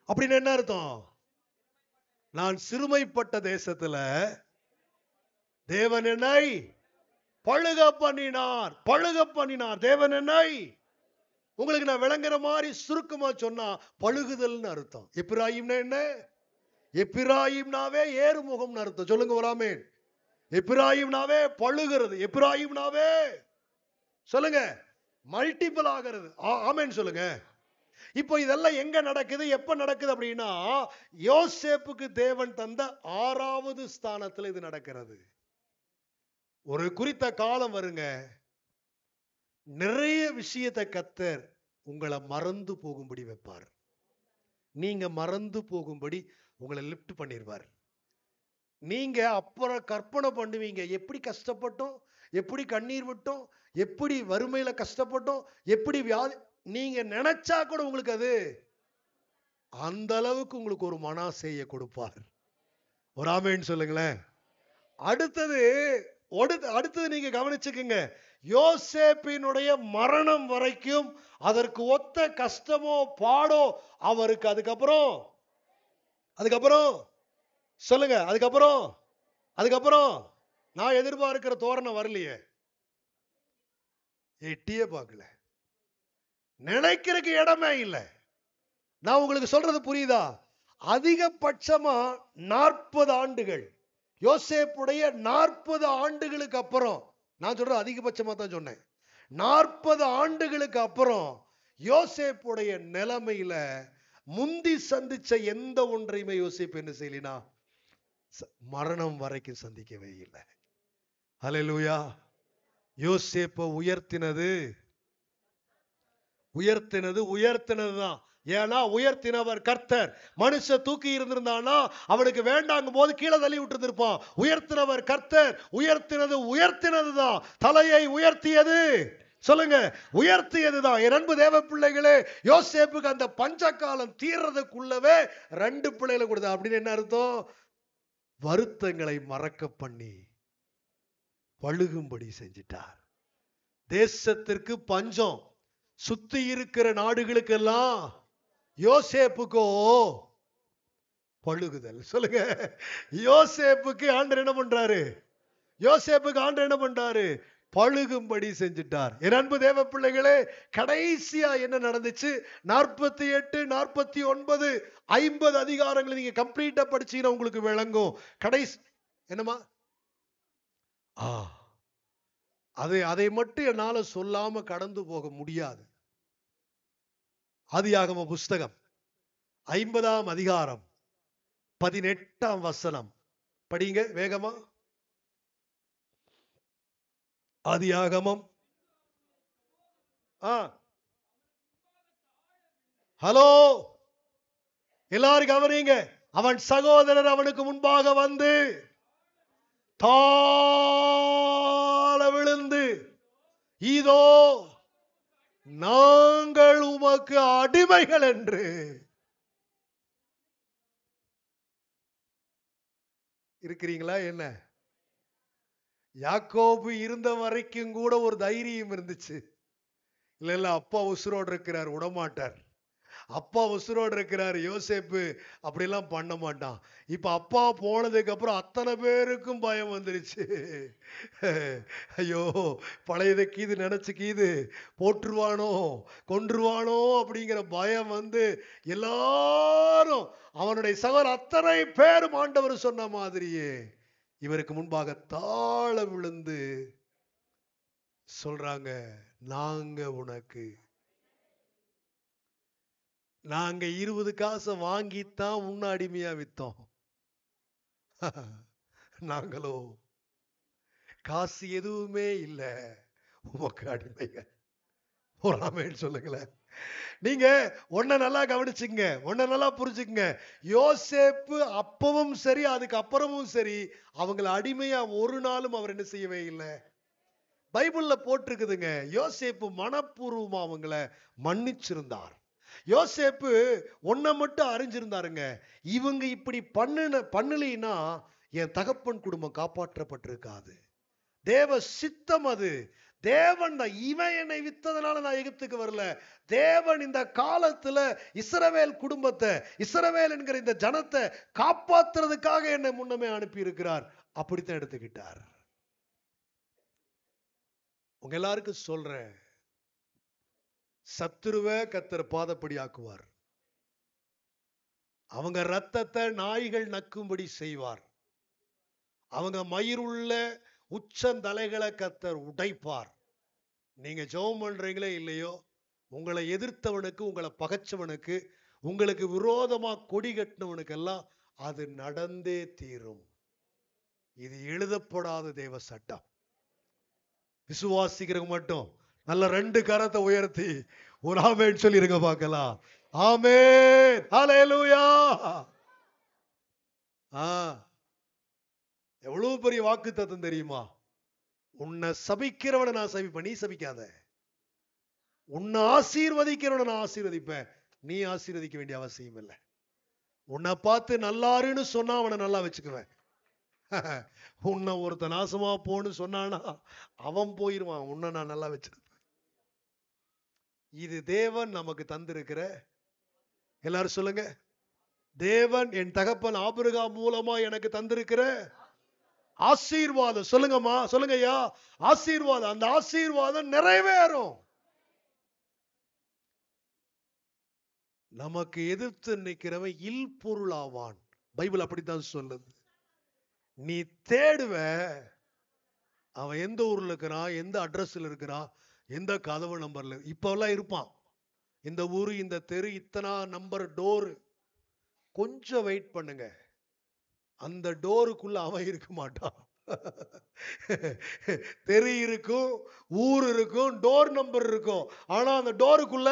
அப்படின்னு என்ன அர்த்தம்? நான் சிறுமைப்பட்ட தேசத்துல தேவன் என்னை பழுக பண்ணினார், பழுக பண்ணினார் தேவன் என்னை. உங்களுக்கு நான் விளங்குற மாதிரி சுருக்கமா சொன்னா பழுகுதல்னு அர்த்தம். எப்பிராயிம்னா என்ன? எப்பிராயிம்னாவே ஏறுமுகம்னு அர்த்தம். சொல்லுங்க வராமேன். எப்பிராயிம்னாவே பழுகிறது, எப்பிராயிம்னாவே சொல்லுங்க மல்டிபிள் ஆகிறது. ஆமேன் சொல்லுங்க. இப்போ இதெல்லாம் எங்க நடக்குது, எப்ப நடக்குது அப்படின்னா, யோசேப்புக்கு தேவன் தந்த ஆறாவது ஸ்தானத்துல இது நடக்கிறது. ஒரு குறித்த காலம் வருங்க, நிறைய விஷயத்தை கர்த்தர் உங்களை மறந்து போகும்படி வைப்பார். நீங்க மறந்து போகும்படி உங்களை லிஃப்ட் பண்ணிடுவார். நீங்க அப்புறம் கற்பனை பண்ணுவீங்க, எப்படி கஷ்டப்பட்டோம், எப்படி கண்ணீர் விட்டோம், எப்படி வறுமையில கஷ்டப்பட்டோம், எப்படி வியாதி. நீங்க நினைச்சா கூட உங்களுக்கு அது அந்த அளவுக்கு உங்களுக்கு ஒரு மனாசேயை கொடுப்பார். ஒரு ஆமேன்னு சொல்லுங்களேன். அடுத்தது அடுத்தது நீங்க கவனிச்சுக்குங்க, யோசேப்பினுடைய மரணம் வரைக்கும் அதற்கு ஒத்த கஷ்டமோ பாடோ அவருக்கு அதுக்கப்புறம் அதுக்கப்புறம் சொல்லுங்க அதுக்கப்புறம் அதுக்கப்புறம் நான் எதிர்பார்க்கிற தோரணை வரலையே, எட்டியே பார்க்கல, நினைக்கிறதுக்கு இடமே இல்லை. நான் உங்களுக்கு சொல்றது புரியுதா? அதிகபட்சமா நாற்பது ஆண்டுகள் யோசேப்புடைய நாற்பது ஆண்டுகளுக்கு அப்புறம், நான் சொல்றது அதிகபட்சமா தான் சொன்னேன், நாற்பது ஆண்டுகளுக்கு அப்புறம் யோசேப்புடைய நிலைமையில முந்தி சந்திச்ச எந்த ஒன்றையுமே யோசேப்பு என்ன செய்யலினா மரணம் வரைக்கும் சந்திக்கவே இல்லை. ஹல்லேலூயா. யோசேப்பை உயர்த்தினது உயர்த்தினது உயர்த்தினது தான். ஏன்னா உயர்த்தினவர் கர்த்தர். மனுஷ தூக்கி இருந்திருந்தானா அவனுக்கு வேண்டாங்கும் போது கீழே தள்ளி விட்டு இருந்திருப்பான். உயர்த்தினவர் கர்த்தர். உயர்த்தினது உயர்த்தினது தான். தலையை உயர்த்தியது, சொல்லுங்க உயர்த்தியது தான். என் அன்பு தேவ பிள்ளைகளே, யோசேப்புக்கு அந்த பஞ்ச காலம் தீர்றதுக்குள்ளவே ரெண்டு பிள்ளைகளை கொடுத்தா அப்படின்னு என்ன அர்த்தம்? வருத்தங்களை மறக்க பண்ணி பழுகும்படி செஞ்சிட்டார். தேசத்திற்கு பஞ்சம், சுத்தி இருக்கிற நாடுகளுக்கெல்லாம் யோசேப்புக்கோ பழுகுதல். சொல்லுங்க, யோசேப்புக்கு ஆண்டவர் என்ன பண்றாரு? யோசேப்புக்கு ஆண்டவர் என்ன பண்றாரு? பழுகும்படி செஞ்சிட்டார். என் அன்பு தேவ பிள்ளைகளே, கடைசியா என்ன நடந்துச்சு? நாற்பத்தி எட்டு நாற்பத்தி ஒன்பது ஐம்பது அதிகாரங்களை நீங்க கம்ப்ளீட்டா படிச்சீங்கன்னா உங்களுக்கு விளங்கும். கடைசி என்னமா ஆ அது அதை மட்டும் என்னால சொல்லாம கடந்து போக முடியாது. ஆதியாகம புஸ்தகம் ஐம்பதாம் அதிகாரம் பதினெட்டாம் வசனம் படிங்க வேகமா. ஆதியாகமம் ஹலோ, எல்லாரும் கவனிங்க. அவன் சகோதரர் அவனுக்கு முன்பாக வந்து தாழ விழுந்து, இதோ நாங்கள் உமக்கு அடிமைகள் என்று. இருக்கிறீங்களா என்ன? யாக்கோபு இருந்த வரைக்கும் கூட ஒரு தைரியம் இருந்துச்சு. இல்ல இல்ல அப்பா உசுரோடு இருக்கிறார், விடமாட்டார். அப்பா உசுரோடு இருக்கிறார், யோசேப்பு அப்படிலாம் பண்ண மாட்டான். இப்ப அப்பா போனதுக்கு அப்புறம் அத்தனை பேருக்கும் பயம் வந்துருச்சு. ஐயோ, பழையதை கீது நினைச்சு கீது போட்டுருவானோ கொன்றுவானோ அப்படிங்கிற பயம் வந்து எல்லாரும் அவனுடைய சகோதரர் அத்தனை பேரும் ஆண்டவர் சொன்ன மாதிரியே இவருக்கு முன்பாக தாழ விழுந்து சொல்றாங்க, நாங்க உனக்கு நாங்க இருபது காசை வாங்கித்தான் உன்னை அடிமையா வித்தோம். நாங்களோ காசு எதுவுமே இல்லை, உமக்கு அடிமைங்க. போறாமேன்னு சொல்லுங்களேன். நீங்க ஒன்ன நல்லா கவனிச்சுங்க, ஒன்ன நல்லா புரிஞ்சுக்குங்க. யோசேப்பு அப்பவும் சரி அதுக்கப்புறமும் சரி அவங்களை அடிமையா ஒரு நாளும் அவர் என்ன செய்யவே இல்லை. பைபிள்ல போட்டிருக்குதுங்க, யோசேப்பு மனப்பூர்வமா அவங்களை மன்னிச்சிருந்தார். யோசேப்பு ஒன்ன மட்டும் அறிஞ்சிருந்தாருங்க, இவங்க இப்படி பண்ண பண்ணலைன்னா என் தகப்பன் குடும்பம் காப்பாற்றப்பட்டிருக்காது. தேவ சித்தம் அது. தேவன் தான், இவன் என்னை வித்ததனால நான் எகிப்துக்கு வரல, தேவன் இந்த காலத்துல இஸ்ரவேல் குடும்பத்தை, இஸ்ரவேல் என்கிற இந்த ஜனத்தை காப்பாத்துறதுக்காக என்னை முன்னமே அனுப்பி இருக்கிறார். அப்படித்தான் எடுத்துக்கிட்டார். உங்க எல்லாருக்கும் சொல்றேன், சத்துருவை கர்த்தர் பாதப்படி ஆக்குவார். அவங்க ரத்தத்தை நாய்கள் நக்கும்படி செய்வார். அவங்க மயிருள்ள உச்சந்தலைகளை கர்த்தர் உடைப்பார். நீங்க ஜெபம் பண்றீங்களே இல்லையோ, உங்களை எதிர்த்தவனுக்கு, உங்களை பகைச்சவனுக்கு, உங்களுக்கு விரோதமா கொடி கட்டினவனுக்கெல்லாம் அது நடந்தே தீரும். இது எழுதப்படாத தேவ சட்டம். விசுவாசிக்கிறவங்க மட்டும் நல்ல ரெண்டு கரத்தை உயர்த்தி ஒரு ஆமென் சொல்லி இருங்க பார்க்கலாம். ஆமென், ஹல்லேலூயா. ஆ, எவ்வளவு பெரிய வாக்குத்தத்தம் தெரியுமா? உன்னை சபிக்கிறவனை நான் சபிப்பேன், நீ சபிக்காத. உன்னை ஆசீர்வதிக்கிறவனை நான் ஆசீர்வதிப்பேன், நீ ஆசீர்வதிக்க வேண்டிய அவசியம் இல்லை. உன்னை பார்த்து நல்லாருன்னு சொன்னா அவனை நல்லா வச்சுக்குவேன். உன்னை ஒருத்தன் நாசமா போன்னு சொன்னானா அவன் போயிருவான், உன்னை நான் நல்லா வச்சிருப்பேன். இது தேவன் நமக்கு தந்திருக்கிற, எல்லாரும் சொல்லுங்க, தேவன் என் தகப்பன் ஆபிரகாம் மூலமா எனக்கு தந்திருக்கிற ஆசீர்வாதம். சொல்லுங்கம்மா, சொல்லுங்கய்யா, ஆசீர்வாதம். அந்த ஆசீர்வாதம் நிறைவேறும். நமக்கு எதிர்த்து நிற்கிறவன் இல் பொருளாவான். பைபிள் அப்படித்தான் சொல்லுது. நீ தேடுவ, அவன் எந்த ஊர்ல இருக்கிறான், எந்த அட்ரஸ்ல இருக்கிறான், எந்த கதவு நம்பர்ல. இப்பெல்லாம் இருப்பான் இந்த ஊரு, இந்த தெரு, இத்தனா நம்பர் டோரு. கொஞ்சம் வெயிட் பண்ணுங்க, அந்த டோருக்குள்ள அவன் இருக்க மாட்டான். தெரு இருக்கும், ஊர் இருக்கும், டோர் நம்பர் இருக்கும், ஆனா அந்த டோருக்குள்ள.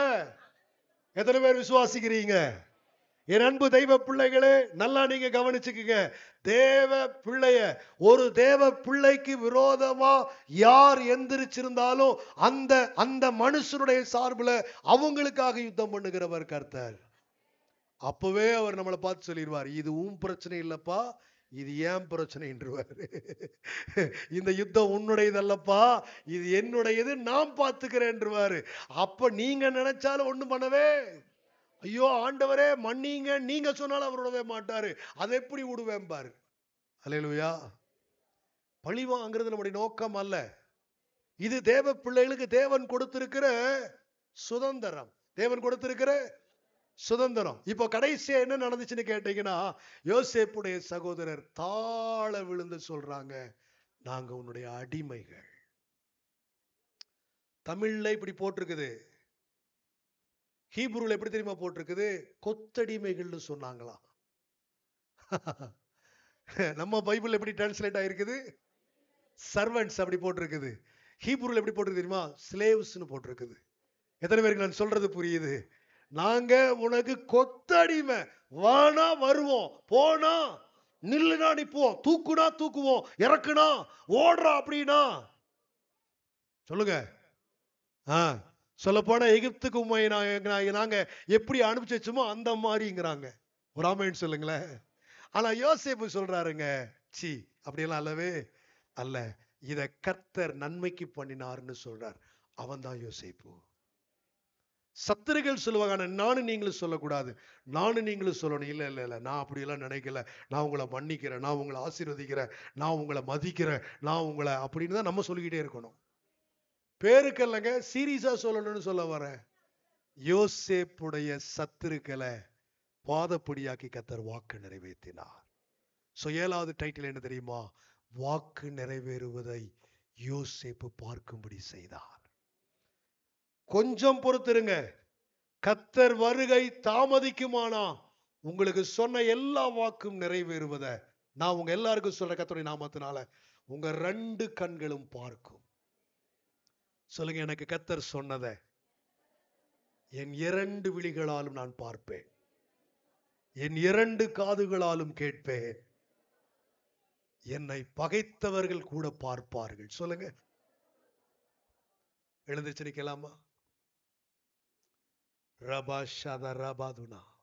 எத்தனை பேர் விசுவாசிக்கிறீங்க? என் அன்பு தெய்வ பிள்ளைகளே, நல்லா நீங்க கவனிச்சுக்குங்க. தேவ பிள்ளைய, ஒரு தேவ பிள்ளைக்கு விரோதமா யார் எந்திரிச்சிருந்தாலும் அந்த அந்த மனுஷனுடைய சார்புல அவங்களுக்காக யுத்தம் பண்ணுகிறவர் கர்த்தர். அப்பவே அவர் நம்மளை பார்த்து சொல்லிடுவார், இது உன் பிரச்சனை இல்லப்பா, இது ஏன் பிரச்சனைன்றவர். இந்த யுத்தம் உன்னுடையதல்லப்பா, இது என்னுடையது, நான் பார்த்துக்கிறேன்றவாரு. அப்ப நீங்க நினைச்சாலும் ஒண்ணும் பண்ணவே, ஐயோ ஆண்டவரே மன்னிங்க, நீங்க சொன்னாலும் அவர் விடவே மாட்டாரு, அதை எப்படி விடுவேன் பாரு. அல்லேலூயா. பழி வாங்குறது நம்முடைய நோக்கம் அல்ல. இது தேவ பிள்ளைகளுக்கு தேவன் கொடுத்திருக்கிற சுதந்திரம், தேவன் கொடுத்திருக்கிற சுதந்திரம். இப்போ கடைசியா என்ன நடந்துச்சுன்னு கேட்டீங்கன்னா, யோசேப்புடைய சகோதரர் தாழ விழுந்து சொல்றாங்க, நாங்க உன்னுடைய அடிமைகள். தமிழ்ல இப்படி போட்டிருக்குது, ஹீப்ரூல எப்படி தெரியுமா போட்டிருக்குது, கொத்தடிமைகள்னு சொன்னாங்களாம். நம்ம பைபிள் எப்படி டிரான்ஸ்லேட் ஆயிருக்குது, சர்வன்ட்ஸ் அப்படி போட்டிருக்குது. ஹீப்ரூல எப்படி போட்டிருக்கு தெரியுமா, ஸ்லேவ்ஸ்னு போட்டிருக்குது. எத்தனை பேருக்கு நான் சொல்றது புரியுது? நாங்க உனக்கு கொத்தடிமை, வானா வருவோம், போனா நில்லுனா நிற்போம், தூக்குனா தூக்குவோம், இறக்குனா ஓடுறா அப்படின்னா சொல்லுங்க. ஆ சொல்லப்போனால் எகிப்துக்கு உண்மை நாங்கள் நாங்கள் எப்படி அனுப்பிச்சு வச்சோமோ அந்த மாதிரிங்கிறாங்க. ஒரு ஆமைன்னு சொல்லுங்களேன். ஆனால் யோசேப்பு சொல்கிறாருங்க, சி அப்படியெல்லாம் அல்லவே அல்ல, இதை கர்த்தர் நன்மைக்கு பண்ணினார்னு சொல்கிறார். அவன் தான் யோசேப்பு. சத்துருகள் சொல்லுவாங்க, ஆனால் நானும் நீங்களும் சொல்லக்கூடாது, நானும் நீங்களும் சொல்லணும். இல்லை இல்லை இல்லை, நான் அப்படியெல்லாம் நினைக்கல, நான் உங்களை மன்னிக்கிறேன், நான் உங்களை ஆசீர்வதிக்கிறேன், நான் உங்களை மதிக்கிறேன், நான் உங்களை அப்படின்னு தான் நம்ம சொல்லிக்கிட்டே இருக்கணும். பேருக்கல்லங்க, சீரியஸா சொல்லணும்னு சொல்ல வரேன். யோசேப்புடைய சத்துருக்களை பாதப்படியாக்கி கர்த்தர் வாக்கு நிறைவேற்றினார். சோ ஏழாவது டைட்டில் என்ன தெரியுமா? வாக்கு நிறைவேறுவதை யோசேப்பு பார்க்கும்படி செய்தார். கொஞ்சம் பொறுத்திருங்க, கர்த்தர் வருகை தாமதிக்குமானா உங்களுக்கு சொன்ன எல்லா வாக்கும் நிறைவேறுவதை நான் உங்க எல்லாருக்கும் சொல்ற கர்த்தருடைய நாமத்தினால உங்க ரெண்டு கண்களும் பார்க்கும். சொல்லுங்க, எனக்கு கர்த்தர் சொன்னதை என் இரண்டு விழிகளாலும் நான் பார்ப்பேன், என் இரண்டு காதுகளாலும் கேட்பேன், என்னை பகைத்தவர்கள் கூட பார்ப்பார்கள். சொல்லுங்க, எழுந்திருச்சு நிக்கலாமா? ரபா ஷதா ரபாதுனா.